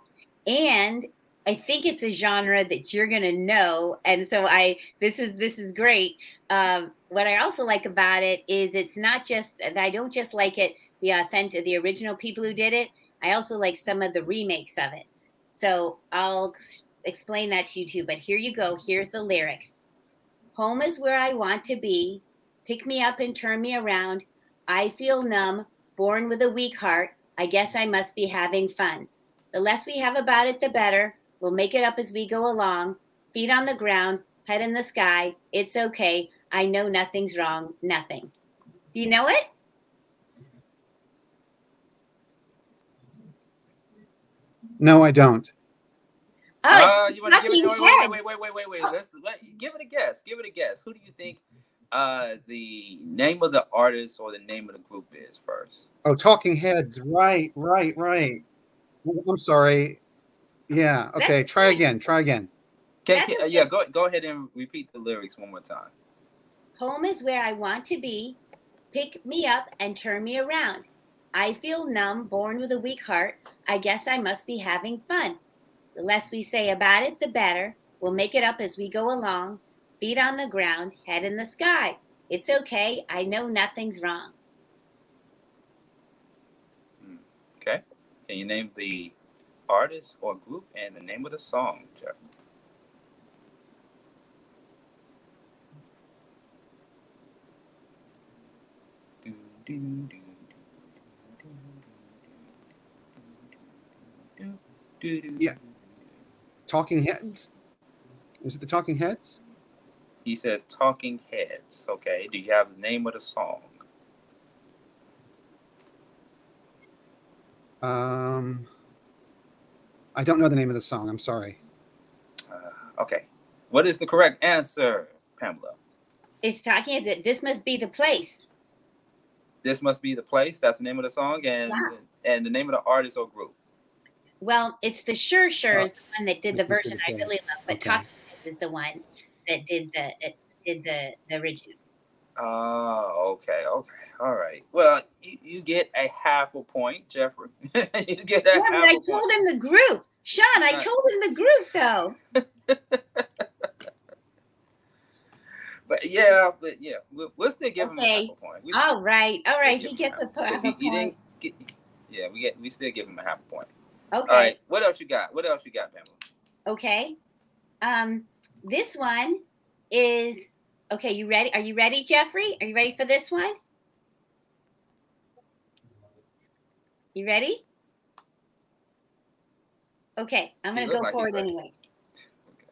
And I think it's a genre that you're going to know. And so I, this is, this is great. Um, what I also like about it is it's not just, I don't just like it, the authentic, the original people who did it. I also like some of the remakes of it. So I'll explain that to you too. But here you go. Here's the lyrics. Home is where I want to be. Pick me up and turn me around. I feel numb, born with a weak heart. I guess I must be having fun. The less we have about it, the better. We'll make it up as we go along. Feet on the ground, head in the sky. It's okay. I know nothing's wrong. Nothing. Do you know it? No, I don't. Oh, uh, you want to give it? Wait, wait, wait, wait, wait, wait. Oh. Let's let, give it a guess. Give it a guess. Who do you think? Uh, the name of the artist or the name of the group is first. Oh, Talking Heads. Right, right, right. I'm sorry. Yeah. Okay. That's try funny. again. Try again. Okay. Uh, yeah. Go go ahead and repeat the lyrics one more time. Home is where I want to be. Pick me up and turn me around. I feel numb, born with a weak heart. I guess I must be having fun. The less we say about it, the better. We'll make it up as we go along. Feet on the ground, head in the sky. It's okay. I know nothing's wrong. Okay. Can you name the artist or group and the name of the song, Jeff? Do, do, do, do, do, do, do. Yeah. Talking Heads? Is it the Talking Heads? He says Talking Heads. Okay, do you have the name of the song? Um, I don't know the name of the song. I'm sorry. Uh, okay. What is the correct answer, Pamela? It's Talking Heads. This Must Be the Place. This Must Be the Place. That's the name of the song. And, yeah. and the name of the artist or group. Well, it's the Sure Sure oh. is the one that did this the version I really love, but okay. Talking Heads is the one that did the that did the, the original. Oh, okay, okay, all right. Well, you, you get a half a point, Jeffrey. you get that. Yeah, I told point. him the group, Sean. I right. told him the group, though. but yeah, but yeah, we'll, we'll still give okay. him a half a point. We all right, all right. He gets a, half a, half a he, point. He get, yeah, we get we still give him a half a point. Okay. All right. What else you got? What else you got, Pamela? Okay. Um, this one is. Okay, you ready? Are you ready, Jeffrey? Are you ready for this one? You ready? Okay, I'm gonna go like forward anyway.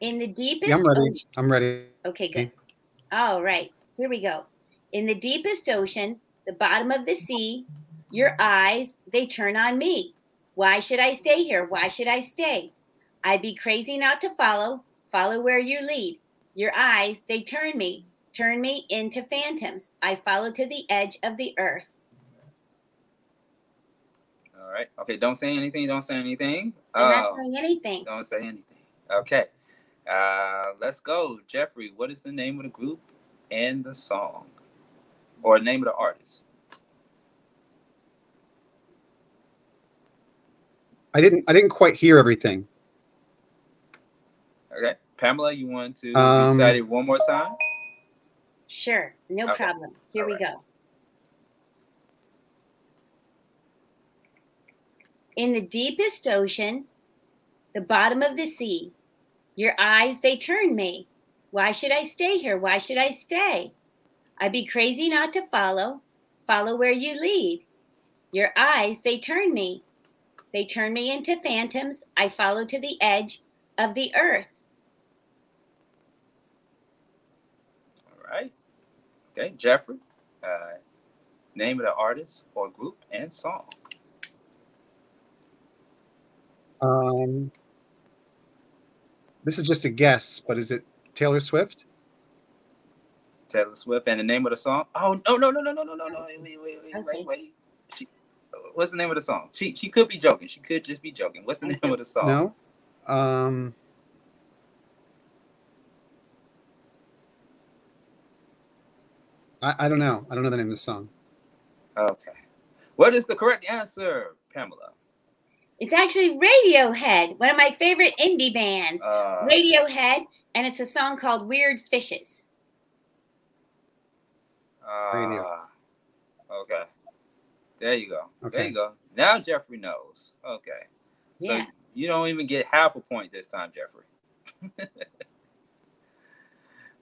In the deepest yeah, I'm ready. Ocean. I'm ready. Okay, good. All right, here we go. In the deepest ocean, the bottom of the sea, your eyes, they turn on me. Why should I stay here? Why should I stay? I'd be crazy not to follow. Follow where you lead. Your eyes, they turn me, turn me into phantoms. I follow to the edge of the earth. All right. Okay, don't say anything. Don't say anything. I'm uh, not saying anything. Don't say anything. Okay. Uh, let's go. Jeffrey, what is the name of the group and the song? Or name of the artist? I didn't I didn't quite hear everything. Okay. Pamela, you want to um, recite it one more time? Sure, no okay. problem. Here All we right. go. In the deepest ocean, the bottom of the sea, your eyes, they turn me. Why should I stay here? Why should I stay? I'd be crazy not to follow. Follow where you lead. Your eyes, they turn me. They turn me into phantoms. I follow to the edge of the earth. Okay, Jeffrey, uh, name of the artist or group and song. Um, this is just a guess, but is it Taylor Swift? Taylor Swift, and the name of the song? Oh, no, no, no, no, no, no, no, no, wait, wait, wait, wait, wait. wait. She, what's the name of the song? She she could be joking. She could just be joking. What's the name of the song? No. Um... I don't know. I don't know the name of the song. Okay. What is the correct answer, Pamela? It's actually Radiohead, one of my favorite indie bands. Uh, Radiohead, and it's a song called Weird Fishes. Uh, Radio. Okay. There you go. Okay. There you go. Now Jeffrey knows. Okay. So yeah. you don't even get half a point this time, Jeffrey.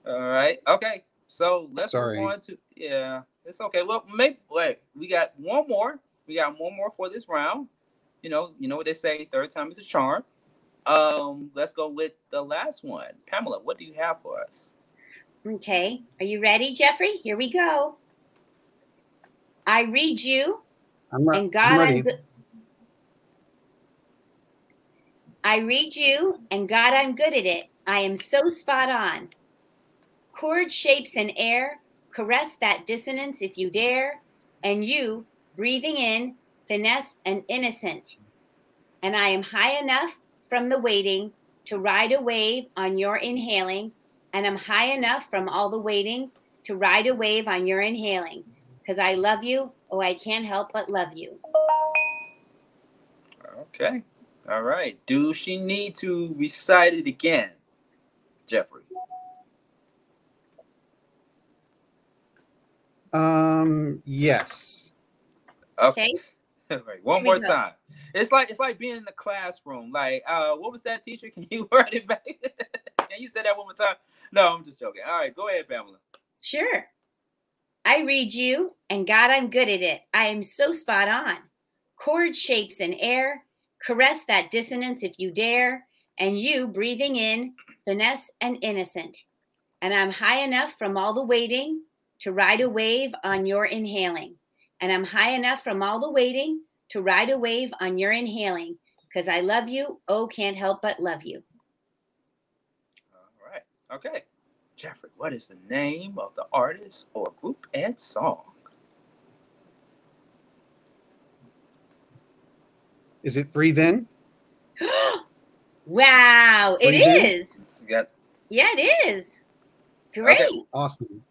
All right. Okay. So let's Sorry. move on to yeah, it's okay. Well, maybe wait, we got one more. We got one more for this round. You know, you know what they say, third time is a charm. Um, let's go with the last one. Pamela, what do you have for us? Okay. Are you ready, Jeffrey? Here we go. I read you I'm and God I'm I'm good. I read you and God I'm good at it. I am so spot on. Chord shapes in air, caress that dissonance if you dare, and you, breathing in, finesse and innocent. And I am high enough from the waiting to ride a wave on your inhaling, and I'm high enough from all the waiting to ride a wave on your inhaling, because I love you, oh, I can't help but love you. Okay. All right. Do she need to recite it again, Jeffrey? Um. Yes. Okay. All right. One more go. time. It's like it's like being in the classroom. Like, uh, what was that, teacher? Can you write it back? Can you say that one more time? No, I'm just joking. All right, go ahead, Pamela. Sure. I read you, and God, I'm good at it. I am so spot on. Chord shapes in air, caress that dissonance if you dare, and you breathing in, finesse and innocent. and I'm high enough from all the waiting to ride a wave on your inhaling. And I'm high enough from all the waiting to ride a wave on your inhaling. Because I love you. Oh, can't help but love you. All right. Okay. Jeffrey, what is the name of the artist or group and song? Is it Breathe In? Wow, Breathe it in? Is. Got... Yeah, it is. Great. Okay. Awesome.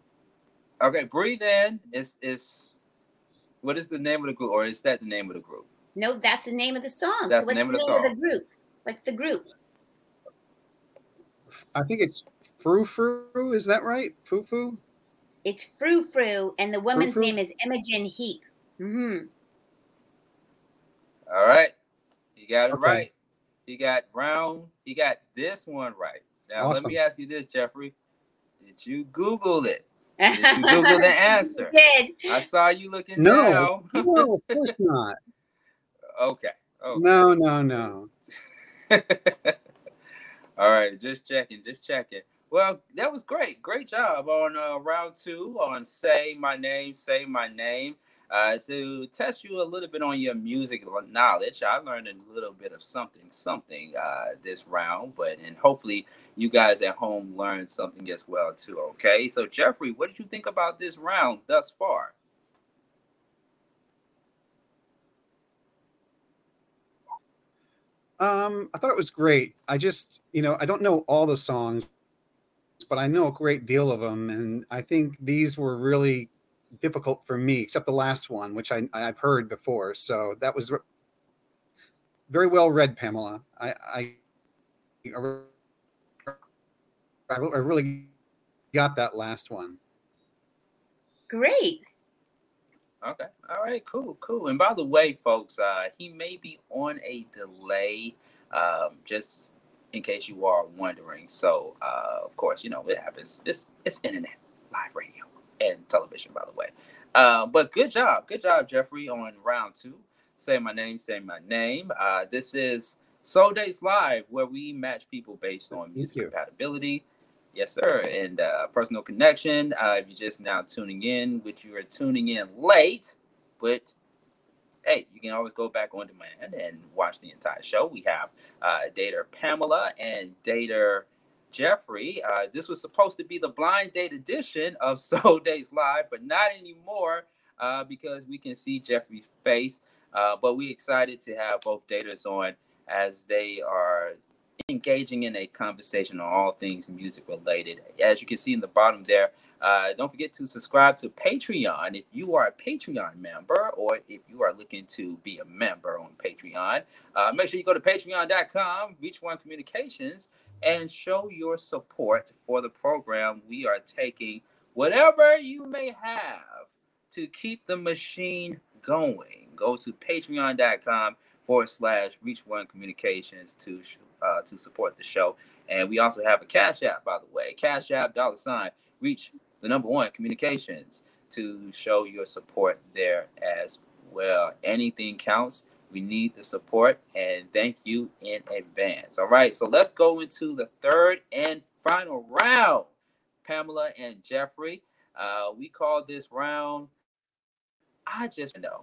Okay, Breathe In is, is, what is the name of the group, or is that the name of the group? No, that's the name of the song. That's so the name, the of, the name song. of the group. What's the group? I think it's Frou Frou. Is that right? Frou Frou? It's Frou Frou, and the woman's Frou Frou? name is Imogen Heap. Mm-hmm. All right. You got it okay. right. You got round. You got this one right. Now, awesome. Let me ask you this, Jeffrey. Did you Google it? Did you Google the answer? Did. I saw you looking no, down. No, of course not. Okay. okay. No, no, no. All right. Just checking. Just checking. Well, that was great. Great job on uh, round two on Say My Name, Say My Name. Uh, to test you a little bit on your music knowledge, I learned a little bit of something, something uh, this round. But and hopefully you guys at home learned something as well, too. Okay. So, Jeffrey, what did you think about this round thus far? Um, I thought it was great. I just, you know, I don't know all the songs, but I know a great deal of them. And I think these were really difficult for me, except the last one, which I, I've heard before. So that was very well read, Pamela. I, I, I really got that last one. Great. Okay. All right. Cool. Cool. And by the way, folks, uh, he may be on a delay, um, just in case you are wondering. So, uh, of course, you know, it happens. It's, it's internet, live radio, and television, by the way. Uh, but good job. Good job, Jeffrey, on round two. Say My Name, Say My Name. Uh, this is Soul Dates Live, where we match people based on music compatibility. Yes, sir. And uh, personal connection. Uh, if you're just now tuning in, which you are tuning in late, but hey, you can always go back on demand and watch the entire show. We have uh, Dater Pamela and Dater Jeffrey. Uh, this was supposed to be the blind date edition of Soul Dates Live, but not anymore uh, because we can see Jeffrey's face. Uh, but we're excited to have both Daters on as they are engaging in a conversation on all things music related. As you can see in the bottom there, uh, don't forget to subscribe to Patreon if you are a Patreon member, or if you are looking to be a member on Patreon. Uh, make sure you go to patreon dot com, Reach One Communications, and show your support for the program. We are taking whatever you may have to keep the machine going. Go to patreon dot com forward slash Reach One Communications to uh, to support the show. And we also have a Cash App, by the way. Cash App, dollar sign, Reach the number one Communications, to show your support there as well. Anything counts. We need the support, and thank you in advance. All right, so let's go into the third and final round, Pamela and Jeffrey. Uh, we call this round, I just know.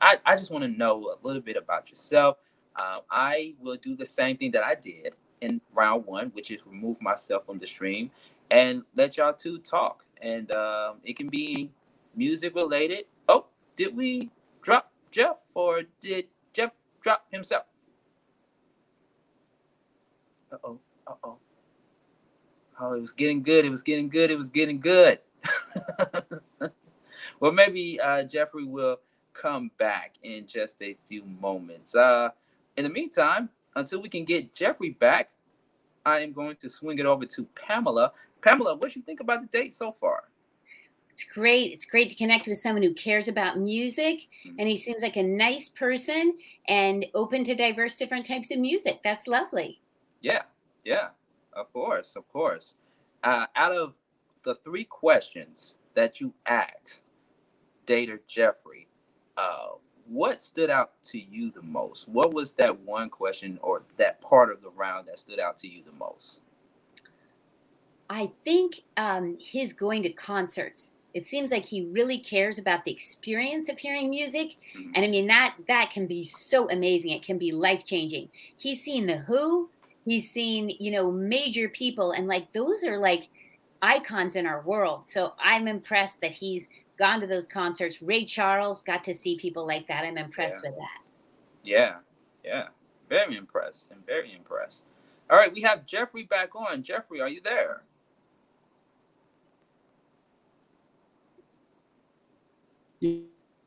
I, I just want to know a little bit about yourself. Um, I will do the same thing that I did in round one, which is remove myself from the stream and let y'all two talk. And um, it can be music related. Oh, did we drop Jeff, or did Jeff drop himself? Uh-oh, uh-oh. Oh, it was getting good. It was getting good. It was getting good. Well, maybe uh, Jeffrey will come back in just a few moments. Uh, in the meantime, until we can get Jeffrey back, I am going to swing it over to Pamela. Pamela, what do you think about the date so far? It's great. It's great to connect with someone who cares about music, and he seems like a nice person and open to diverse different types of music. That's lovely. Yeah, yeah, of course, of course. Uh, out of the three questions that you asked, Dater Jeffrey, Uh, what stood out to you the most? What was that one question or that part of the round that stood out to you the most? I think um, his going to concerts. It seems like he really cares about the experience of hearing music. Mm-hmm. And I mean, that that can be so amazing. It can be life-changing. He's seen The Who. He's seen, you know, major people. And like, those are like icons in our world. So I'm impressed that he's gone to those concerts. Ray Charles, got to see people like that. I'm impressed yeah. with that. Yeah. Yeah. Very impressed. I'm very impressed. All right. We have Jeffrey back on. Jeffrey, are you there?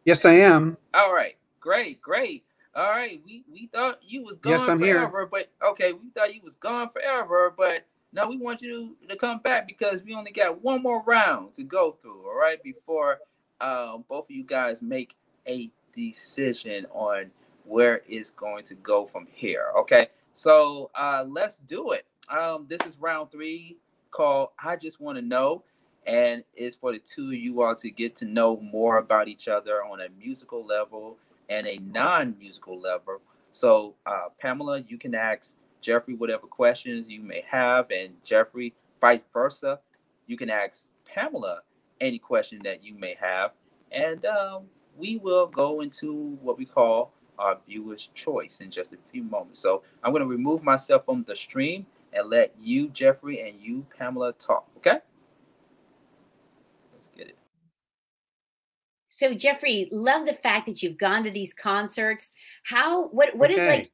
Yes, I am. All right. Great. Great. All right. We we thought you was gone yes, I'm forever, here. but okay. We thought you was gone forever, but no, we want you to, to come back because we only got one more round to go through. All right. Before uh, both of you guys make a decision on where it's going to go from here. Okay. So uh, let's do it. Um, this is round three called I Just Want to Know. And it's for the two of you all to get to know more about each other on a musical level and a non-musical level. So, uh, Pamela, you can ask Jeffrey whatever questions you may have, and Jeffrey, vice versa, you can ask Pamela any question that you may have. And um, we will go into what we call our viewer's choice in just a few moments. So I'm going to remove myself from the stream and let you, Jeffrey, and you, Pamela, talk, okay? Get it. So Jeffrey, love the fact that you've gone to these concerts. How what what okay. is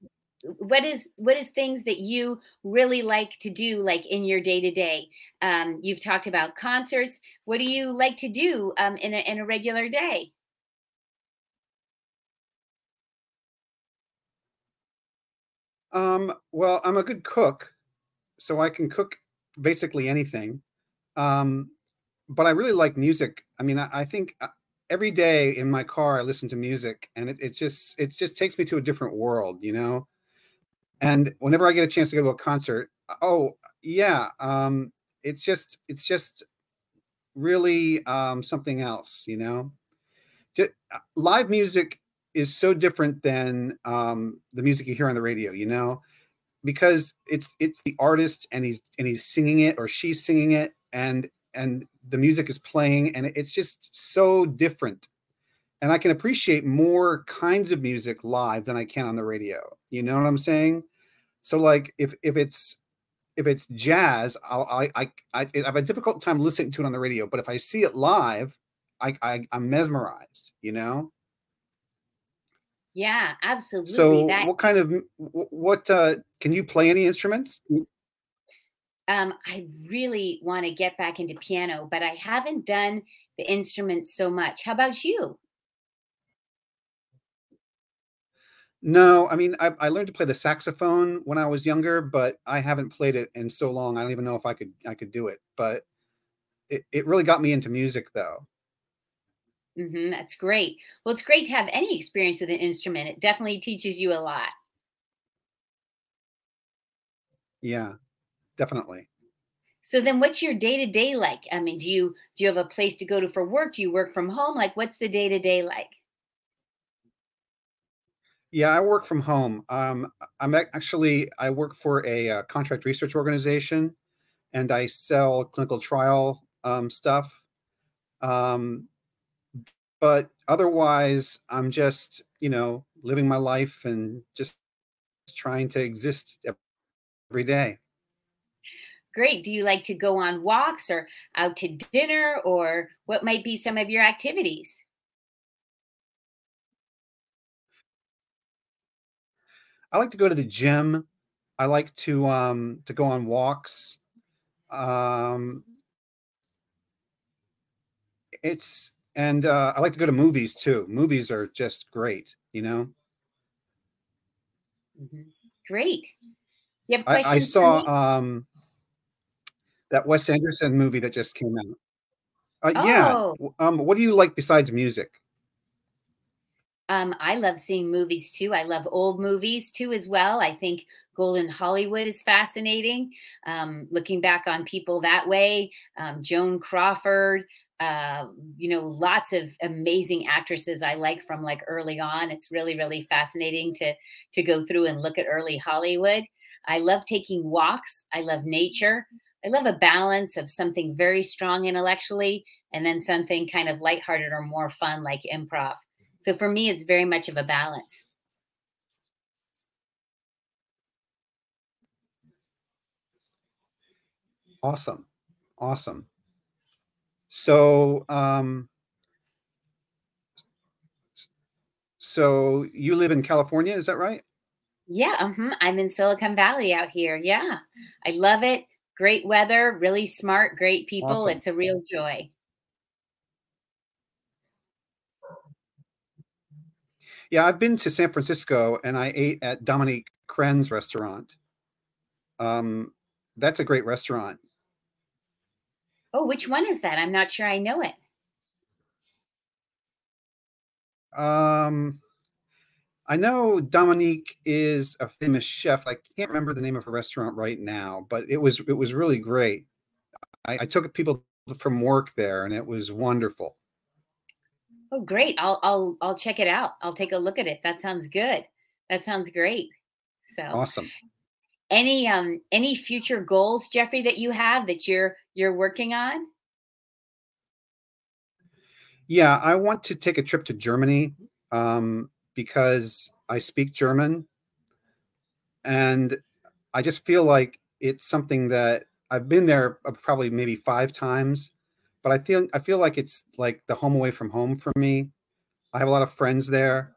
like what is what is things that you really like to do like in your day to day? Um, you've talked about concerts. What do you like to do um, in a in a regular day? Um, well, I'm a good cook, so I can cook basically anything. Um, But I really like music. I mean, I, I think every day in my car, I listen to music, and it, it just it just takes me to a different world, you know? And whenever I get a chance to go to a concert, oh, yeah, um, it's just it's just really um, something else, you know? Just, live music is so different than um, the music you hear on the radio, you know? Because it's it's the artist, and he's and he's singing it, or she's singing it, and and the music is playing, and it's just so different. And I can appreciate more kinds of music live than I can on the radio. You know what I'm saying? So like if, if it's, if it's jazz, I'll, I, I, I have a difficult time listening to it on the radio, but if I see it live, I, I I'm mesmerized, you know? Yeah, absolutely. So that- what kind of, what, uh, can you play any instruments? Um, I really want to get back into piano, but I haven't done the instruments so much. How about you? No, I mean, I, I learned to play the saxophone when I was younger, but I haven't played it in so long. I don't even know if I could I could do it, but it, it really got me into music, though. Mm-hmm, that's great. Well, it's great to have any experience with an instrument. It definitely teaches you a lot. Yeah. Definitely. So then what's your day-to-day like? I mean, do you do you have a place to go to for work? Do you work from home? Like, what's the day-to-day like? Yeah, I work from home. Um, I'm actually, I work for a uh, contract research organization, and I sell clinical trial um, stuff. Um, but otherwise, I'm just, you know, living my life and just trying to exist every day. Great. Do you like to go on walks or out to dinner, or what might be some of your activities? I like to go to the gym. I like to um, to go on walks. Um, it's and uh, I like to go to movies too. Movies are just great, you know. Mm-hmm. Great. You have questions? I, I saw. Um, That Wes Anderson movie that just came out. Uh, oh. Yeah. Um, what do you like besides music? Um, I love seeing movies too. I love old movies too as well. I think Golden Hollywood is fascinating. Um, looking back on people that way, um, Joan Crawford, uh, you know, lots of amazing actresses I like from like early on. It's really, really fascinating to to go through and look at early Hollywood. I love taking walks. I love nature. I love a balance of something very strong intellectually and then something kind of lighthearted or more fun like improv. So for me, it's very much of a balance. Awesome. Awesome. So, um, so you live in California, is that right? Yeah. Uh-huh. I'm in Silicon Valley out here. Yeah. I love it. Great weather, really smart, great people. Awesome. It's a real joy. Yeah, I've been to San Francisco and I ate at Dominique Cren's restaurant. Um, that's a great restaurant. Oh, which one is that? I'm not sure I know it. Um, I know Dominique is a famous chef. I can't remember the name of a restaurant right now, but it was it was really great. I, I took people from work there, and it was wonderful. Oh, great! I'll I'll I'll check it out. I'll take a look at it. That sounds good. That sounds great. So awesome. Any um any future goals, Jeffrey, that you have that you're you're working on? Yeah, I want to take a trip to Germany. Um. Because I speak German and I just feel like it's something that I've been there probably maybe five times, but I feel, I feel like it's like the home away from home for me. I have a lot of friends there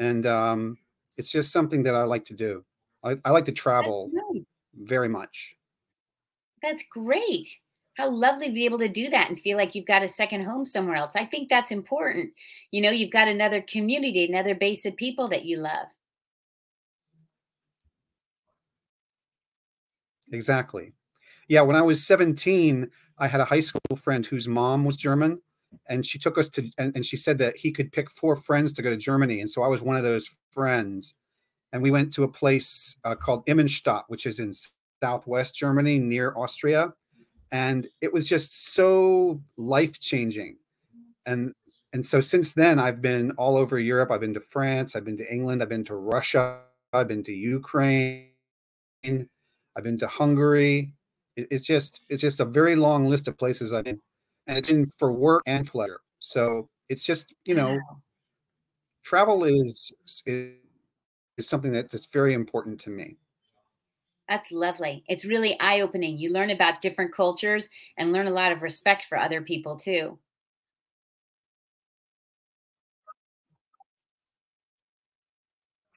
and um, it's just something that I like to do. I, I like to travel nice. very much. That's great. How lovely to be able to do that and feel like you've got a second home somewhere else. I think that's important. You know, you've got another community, another base of people that you love. Exactly. Yeah, when I was seventeen, I had a high school friend whose mom was German, and she took us to, and, and she said that he could pick four friends to go to Germany. And so I was one of those friends. And we went to a place uh, called Immenstadt, which is in southwest Germany near Austria. And it was just so life-changing. And and so since then, I've been all over Europe. I've been to France. I've been to England. I've been to Russia. I've been to Ukraine. I've been to Hungary. It, it's just it's just a very long list of places I've been. And it's been for work and pleasure. So it's just, you know, wow. travel is, is, is something that is very important to me. That's lovely. It's really eye-opening. You learn about different cultures and learn a lot of respect for other people too.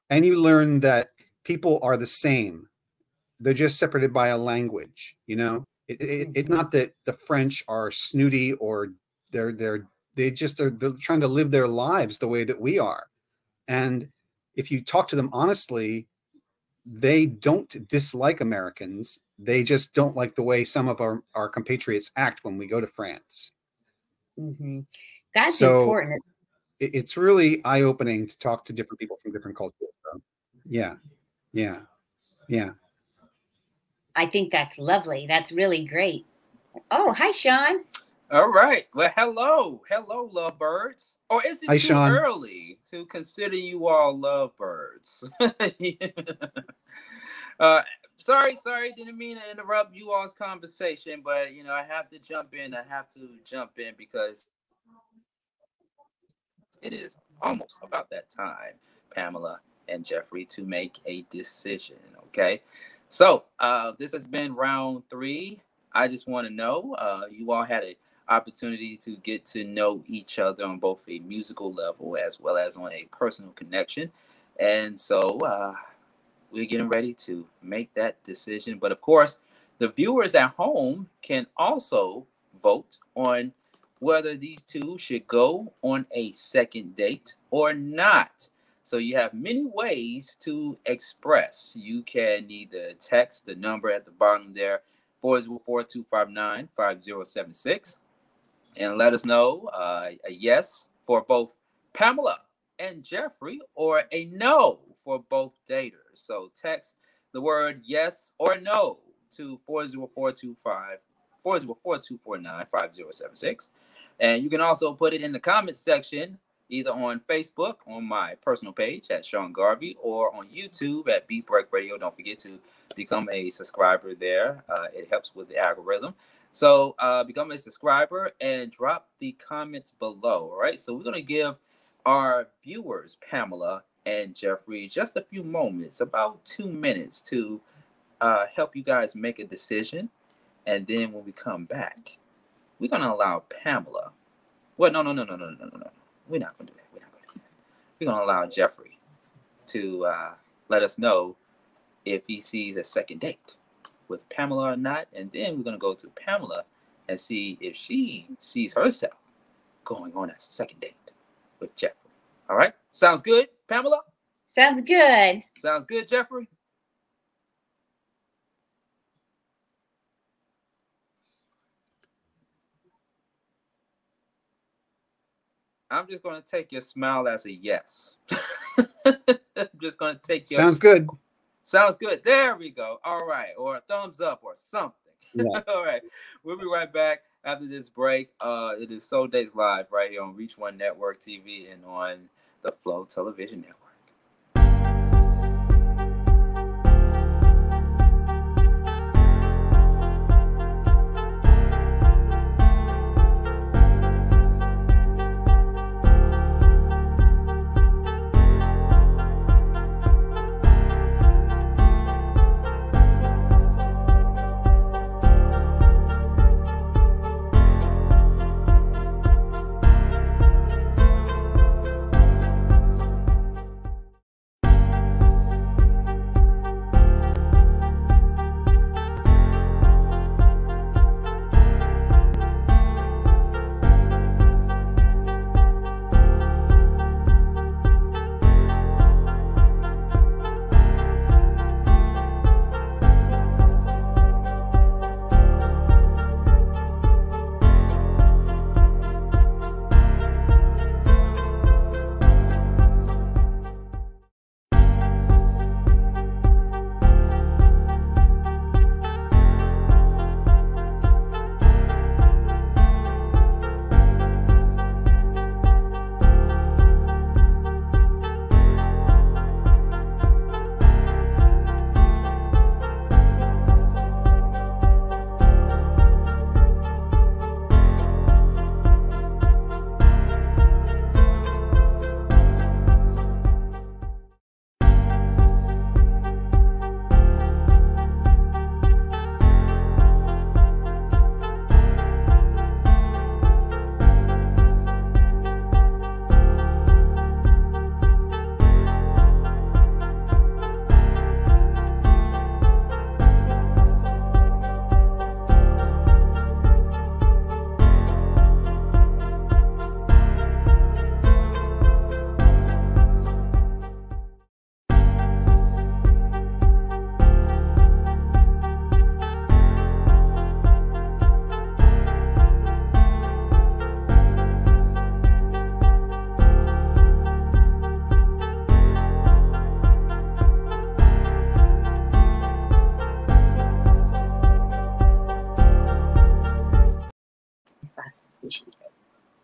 And you learn that people are the same. They're just separated by a language. You know, it, it, it's not that the French are snooty or they're they're they just are they're trying to live their lives the way that we are. And if you talk to them honestly, they don't dislike Americans. They just don't like the way some of our, our compatriots act when we go to France. Mm-hmm. That's so important. It, it's really eye-opening to talk to different people from different cultures. So, yeah, yeah, yeah. I think that's lovely. That's really great. Oh, hi, Sean. All right. Well, hello. Hello, lovebirds. Or is it Hi, too Sean. early to consider you all lovebirds? yeah. uh, sorry, sorry. Didn't mean to interrupt you all's conversation, but, you know, I have to jump in. I have to jump in because it is almost about that time, Pamela and Jeffrey, to make a decision, okay? So uh, this has been round three. I just want to know, uh, you all had a opportunity to get to know each other on both a musical level as well as on a personal connection, and so uh we're getting ready to make that decision. But of course, the viewers at home can also vote on whether these two should go on a second date or not. So you have many ways to express. You can either text the number at the bottom there, four zero four, two five nine, five zero seven six, and let us know uh, a yes for both Pamela and Jeffrey or a no for both daters. So text the word yes or no to four zero four, two four nine, five zero seven six. And you can also put it in the comments section, either on Facebook, on my personal page at Sean Garvey, or on YouTube at Beat Break Radio. Don't forget to become a subscriber there. Uh, it helps with the algorithm. So uh, become a subscriber and drop the comments below. All right. So we're going to give our viewers, Pamela and Jeffrey, just a few moments, about two minutes to uh, help you guys make a decision. And then when we come back, we're going to allow Pamela. Well, no, no, no, no, no, no, no, no. We're not going to do that. We're not going to do that. We're going to allow Jeffrey to uh, let us know if he sees a second date with Pamela or not. And then we're going to go to Pamela and see if she sees herself going on a second date with Jeffrey. All right. Sounds good, Pamela? Sounds good. Sounds good, Jeffrey? I'm just going to take your smile as a yes. I'm just going to take your... Sounds good. Sounds good. There we go. All right. Or a thumbs up or something. Yeah. All right. We'll be right back after this break. Uh, it is Soul Dates Live right here on Reach One Network T V and on the Flow Television Network.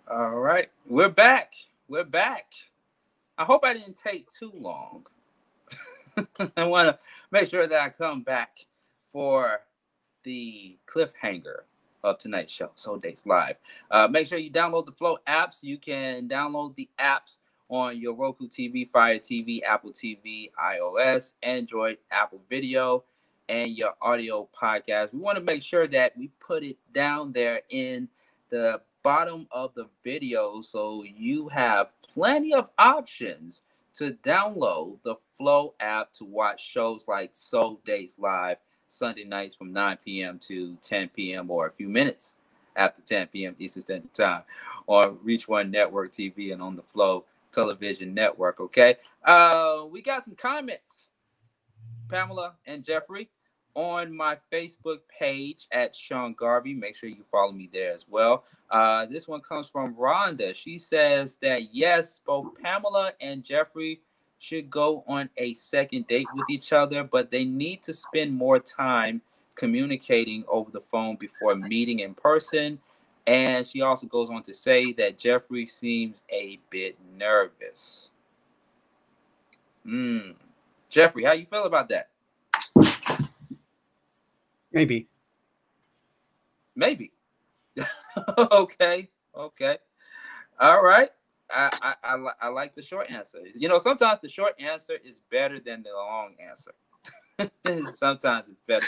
All right, we're back. We're back. I hope I didn't take too long. I want to make sure that I come back for the cliffhanger of tonight's show, Soul Dates Live. Uh, make sure you download the Flow apps. You can download the apps on your Roku T V, Fire T V, Apple T V, iOS, Android, Apple Video, and your audio podcast. We want to make sure that we put it down there in the bottom of the video, so you have plenty of options to download the Flow app to watch shows like Soul Dates Live Sunday nights from nine p m to ten p m or a few minutes after ten p m Eastern Standard Time on Reach One Network T V and on the Flow Television Network. Okay, uh, we got some comments, Pamela and Jeffrey, on my Facebook page at Sean Garvey. Make sure you follow me there as well. Uh, this one comes from Rhonda. She says that, yes, both Pamela and Jeffrey should go on a second date with each other, but they need to spend more time communicating over the phone before meeting in person. And she also goes on to say that Jeffrey seems a bit nervous. Mm. Jeffrey, how you feel about that? Maybe. Maybe. okay. Okay. All right. I, I, I, I like the short answer. You know, sometimes the short answer is better than the long answer. Sometimes it's better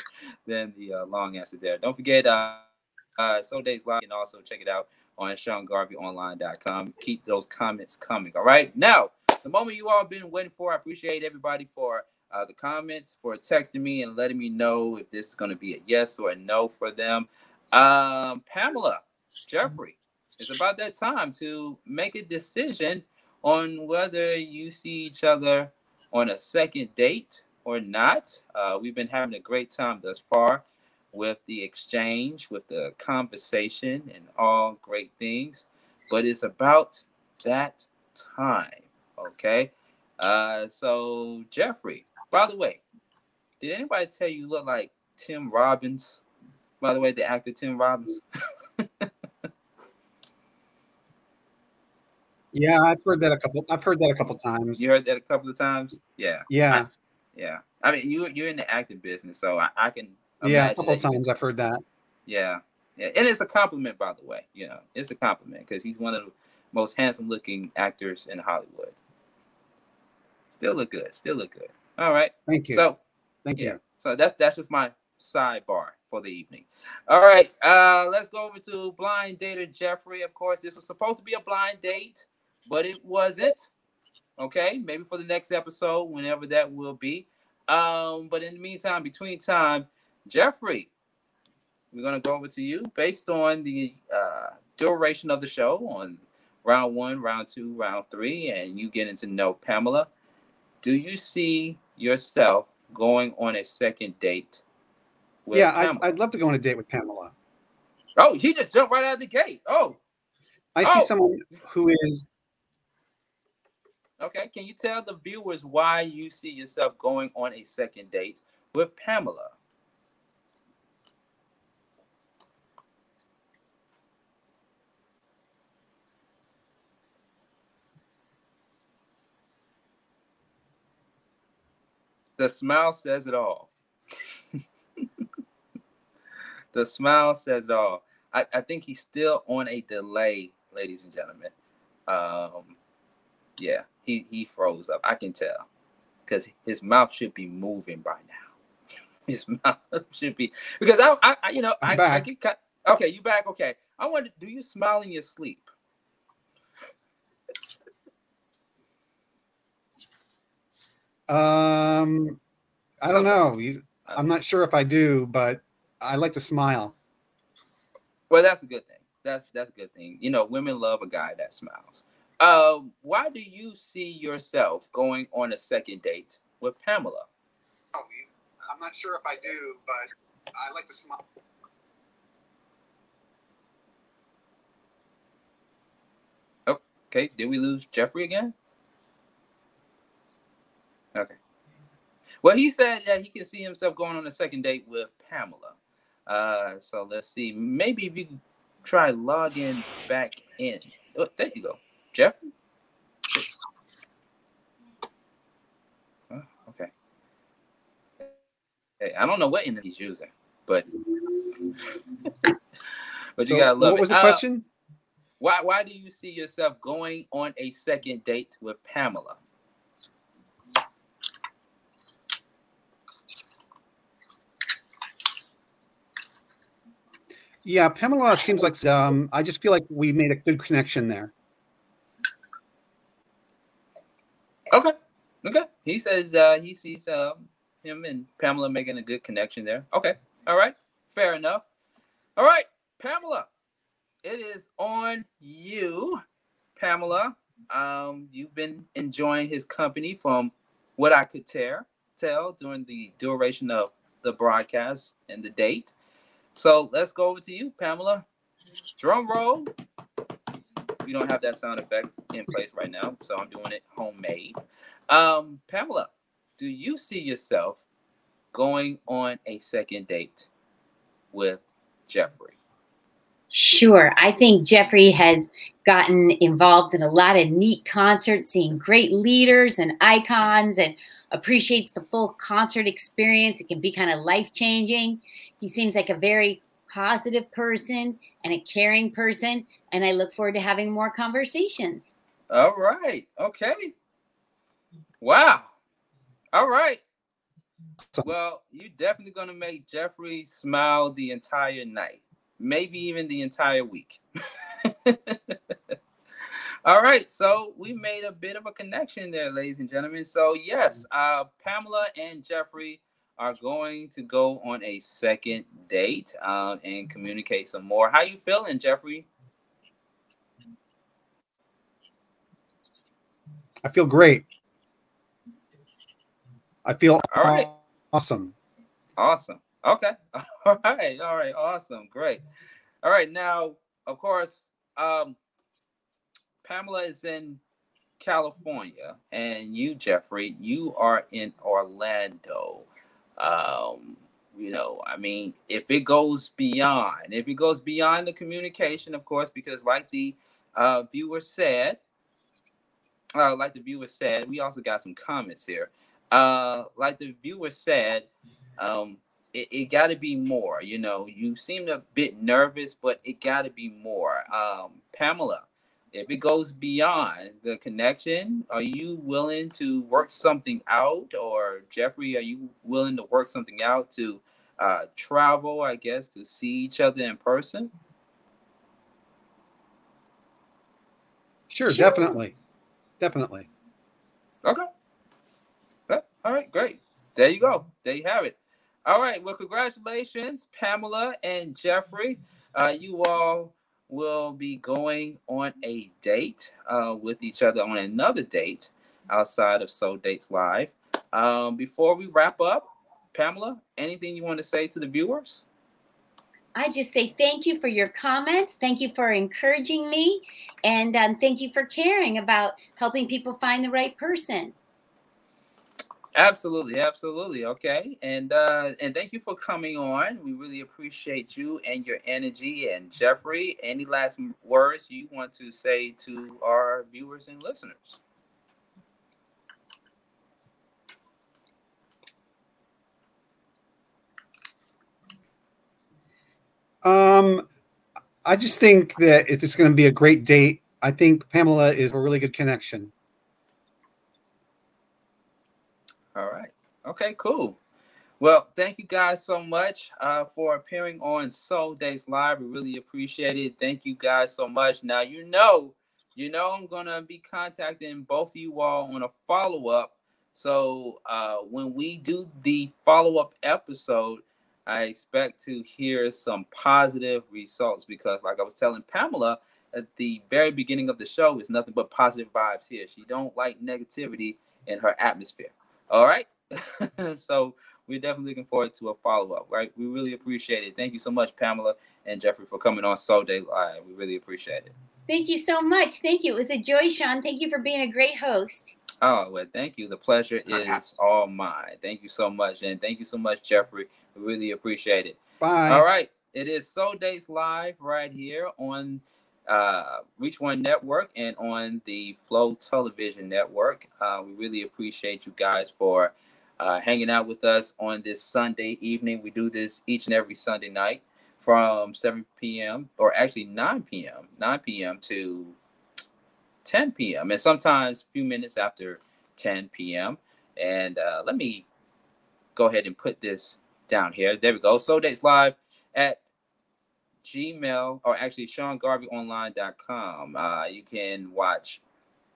than the uh, long answer there. Don't forget, uh, uh, Soul Dates Live, and also check it out on Sean Garvey Online dot com. Keep those comments coming. All right. Now, the moment you all have been waiting for, I appreciate everybody for uh, the comments, for texting me and letting me know if this is going to be a yes or a no for them. Um, Pamela, Jeffrey, it's about that time to make a decision on whether you see each other on a second date or not. Uh, we've been having a great time thus far with the exchange, with the conversation, and all great things. But it's about that time, okay? Uh, so, Jeffrey, by the way, did anybody tell you you look like Tim Robbins? By the way, the actor Tim Robbins? Yeah, I've heard that a couple. I've heard that a couple times. You heard that a couple of times? Yeah. Yeah. I, yeah. I mean, you you're in the acting business, so I, I can. Yeah, a couple of times I've heard that. Yeah, yeah, and it's a compliment, by the way. You know, it's a compliment because he's one of the most handsome-looking actors in Hollywood. Still look good. Still look good. All right. Thank you. So, thank you. Yeah, so that's that's just my sidebar for the evening. All right. Uh, let's go over to blind dater Jeffrey. Of course, this was supposed to be a blind date, but it wasn't. Okay, maybe for the next episode, whenever that will be. Um, but in the meantime, between time, Jeffrey, we're going to go over to you based on the uh, duration of the show on round one, round two, round three, and you getting to know Pamela. Do you see yourself going on a second date with yeah, Pamela? Yeah, I'd, I'd love to go on a date with Pamela. Oh, he just jumped right out of the gate. Oh. I oh. see someone who is... Okay, can you tell the viewers why you see yourself going on a second date with Pamela? The smile says it all. The smile says it all. I, I think he's still on a delay, ladies and gentlemen. Um, yeah, he, he froze up. I can tell because his mouth should be moving by now. His mouth should be because I, I you know, I'm I, back. I get cut. Okay, you back? Okay. I wonder, do you smile in your sleep? Um, I don't know. You, I'm not sure if I do, but I like to smile. Well, that's a good thing. That's that's a good thing. You know, women love a guy that smiles. Um, why do you see yourself going on a second date with Pamela? Oh, I'm not sure if I do, but I like to smile. Oh, okay, did we lose Jeffrey again? Okay. Well, he said that he can see himself going on a second date with Pamela. Uh, so let's see. Maybe if you can try logging back in. Oh, there you go, Jeffrey. Oh, okay. Hey, I don't know what internet he's using, but but you so gotta love it. What was it. the uh, question? Why Why do you see yourself going on a second date with Pamela? Yeah, Pamela seems like, um, I just feel like we made a good connection there. Okay, okay. He says uh, he sees uh, him and Pamela making a good connection there. Okay, all right, fair enough. All right, Pamela, it is on you, Pamela. Um, you've been enjoying his company from what I could tear, tell during the duration of the broadcast and the date. So let's go over to you, Pamela. Drum roll. We don't have that sound effect in place right now, so I'm doing it homemade. Um, Pamela, do you see yourself going on a second date with Jeffrey? Sure. I think Jeffrey has gotten involved in a lot of neat concerts, seeing great leaders and icons and appreciates the full concert experience. It can be kind of life-changing. He seems like a very positive person and a caring person, and I look forward to having more conversations. All right. Okay. Wow. All right. Well, you're definitely going to make Jeffrey smile the entire night, maybe even the entire week. All right. So we made a bit of a connection there, ladies and gentlemen. So, yes, uh, Pamela and Jeffrey are going to go on a second date uh, and communicate some more. How you feeling, Jeffrey? I feel great. I feel all right. Awesome. Awesome. Okay. All right. All right. Awesome. Great. All right. Now, of course, um, Pamela is in California, and you, Jeffrey, you are in Orlando. Um, you know, I mean, if it goes beyond, if it goes beyond the communication, of course, because like the uh, viewer said, uh, like the viewer said, we also got some comments here. Uh, like the viewer said, um, it, it got to be more. You know, you seemed a bit nervous, but it got to be more. Um, Pamela, if it goes beyond the connection, are you willing to work something out? Or Jeffrey, are you willing to work something out to uh, travel, I guess, to see each other in person? Sure, sure. definitely. Definitely. Okay. All right, great. There you go. There you have it. All right, well, congratulations, Pamela and Jeffrey. Uh, you all will be going on a date uh, with each other on another date outside of Soul Dates Live. Um, before we wrap up, Pamela, anything you want to say to the viewers? I just say thank you for your comments. Thank you for encouraging me. And um, thank you for caring about helping people find the right person. Absolutely, absolutely. Okay, and uh, and thank you for coming on. We really appreciate you and your energy. And Jeffrey, any last words you want to say to our viewers and listeners? Um, I just think that it's going to be a great date. I think Pamela is a really good connection. All right. Okay, cool. Well, thank you guys so much uh, for appearing on Soul Dates Live. We really appreciate it. Thank you guys so much. Now, you know, you know I'm going to be contacting both of you all on a follow-up. So uh, when we do the follow-up episode, I expect to hear some positive results because, like I was telling Pamela at the very beginning of the show, it's nothing but positive vibes here. She don't like negativity in her atmosphere. All right. So we're definitely looking forward to a follow-up, right? We really appreciate it. Thank you so much, Pamela and Jeffrey, for coming on Soul Dates Live. We really appreciate it. Thank you so much. Thank you. It was a joy, Sean. Thank you for being a great host. Oh, well, thank you. The pleasure is all mine. Thank you so much. And thank you so much, Jeffrey. We really appreciate it. Bye. All right. It is Soul Dates Live right here on uh Reach One Network and on the Flow Television Network. Uh we really appreciate you guys for uh hanging out with us on this Sunday evening. We do this each and every Sunday night from seven p.m. or actually nine p.m. nine p.m. to ten p.m. and sometimes a few minutes after ten p.m. and uh let me go ahead and put this down here. There we go. Soul Dates Live at Gmail, or actually Sean Garvey Online dot com. Uh, you can watch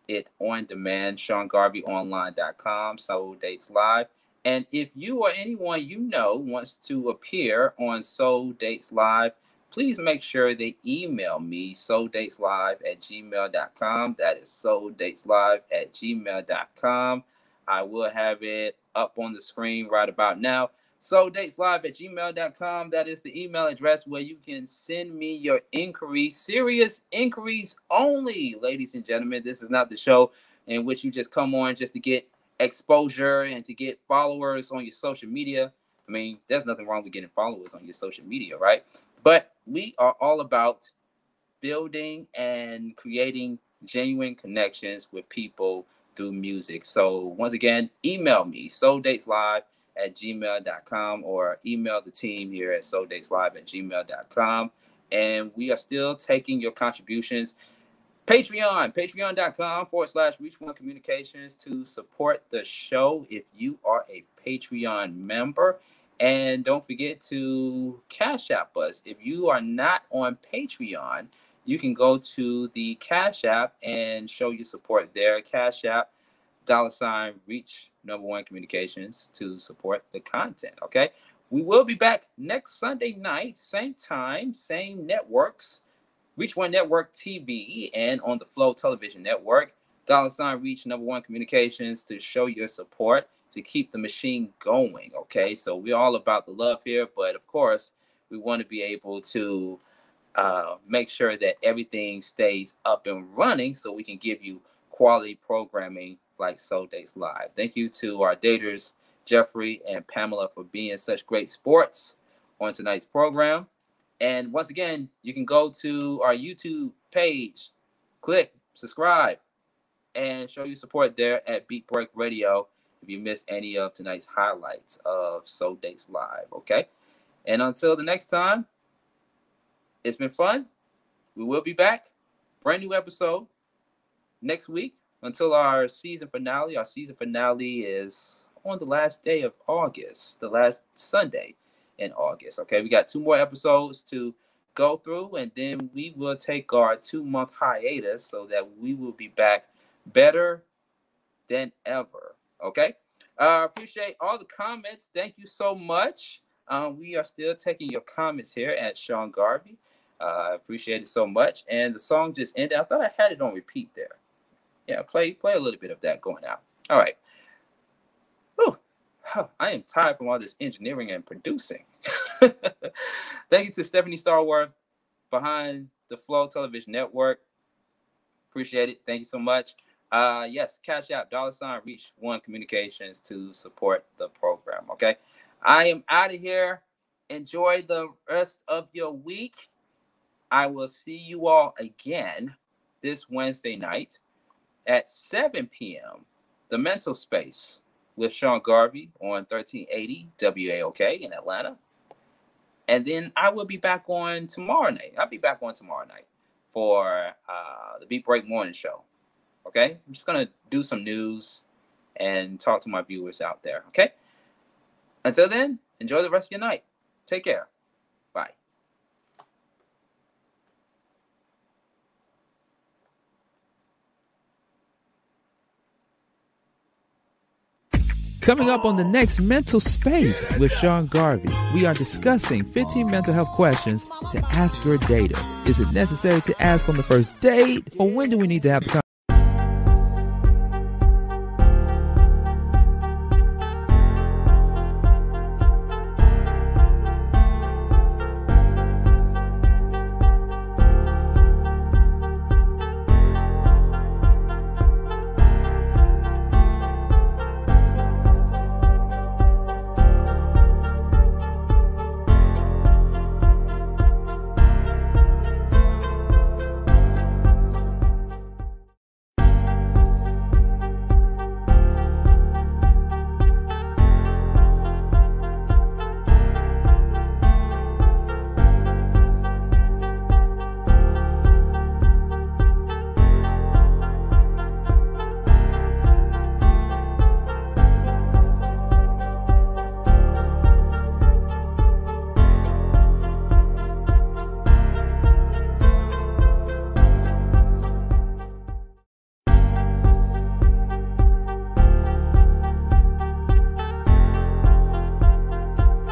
it on demand, Sean Garvey Online dot com, Soul Dates Live. And if you or anyone you know wants to appear on Soul Dates Live, please make sure they email me, soul dates live at gmail dot com. That is soul dates live at gmail dot com. I will have it up on the screen right about now. soul dates live at gmail dot com. That is the email address where you can send me your inquiries, serious inquiries only, ladies and gentlemen. This is not the show in which you just come on just to get exposure and to get followers on your social media. I mean, there's nothing wrong with getting followers on your social media, right? But we are all about building and creating genuine connections with people through music. So once again, email me, soul dates live at gmail dot com, or email the team here at soul dates live at gmail dot com. And we are still taking your contributions. Patreon, patreon.com forward slash Reach One Communications to support the show if you are a Patreon member. And don't forget to Cash App us. If you are not on Patreon, you can go to the Cash App and show your support there. Cash App, dollar sign, Reach Number One Communications to support the content, okay? We will be back next Sunday night, same time, same networks, Reach One Network T V, and on the Flow Television Network, dollar sign, Reach Number One Communications, to show your support to keep the machine going, okay? So we're all about the love here, but of course, we want to be able to uh, make sure that everything stays up and running so we can give you quality programming like Soul Dates Live. Thank you to our daters, Jeffrey and Pamela, for being such great sports on tonight's program. And once again, you can go to our YouTube page, click, subscribe, and show your support there at Beat Break Radio if you miss any of tonight's highlights of Soul Dates Live, okay? And until the next time, it's been fun. We will be back. Brand new episode next week until our season finale. Our season finale is on the last day of August, the last Sunday in August. Okay, we got two more episodes to go through, and then we will take our two-month hiatus so that we will be back better than ever. Okay, I uh, appreciate all the comments. Thank you so much. Um, we are still taking your comments here at Sean Garvey. I uh, appreciate it so much. And the song just ended. I thought I had it on repeat there. Yeah, play play a little bit of that going out. All right. Whew. I am tired from all this engineering and producing. Thank you to Stephanie Starworth behind the Flow Television Network. Appreciate it. Thank you so much. Uh, yes, Cash App, dollar sign, Reach One Communications to support the program, okay? I am out of here. Enjoy the rest of your week. I will see you all again this Wednesday night at seven p.m., The Mental Space with Sean Garvey on thirteen eighty W A O K in Atlanta. And then I will be back on tomorrow night. I'll be back on tomorrow night for uh, the Beat Break Morning Show, okay? I'm just going to do some news and talk to my viewers out there, okay? Until then, enjoy the rest of your night. Take care. Bye. Coming up on the next Mental Space with Sean Garvey, we are discussing fifteen mental health questions to ask your dater. Is it necessary to ask on the first date, or when do we need to have a conversation?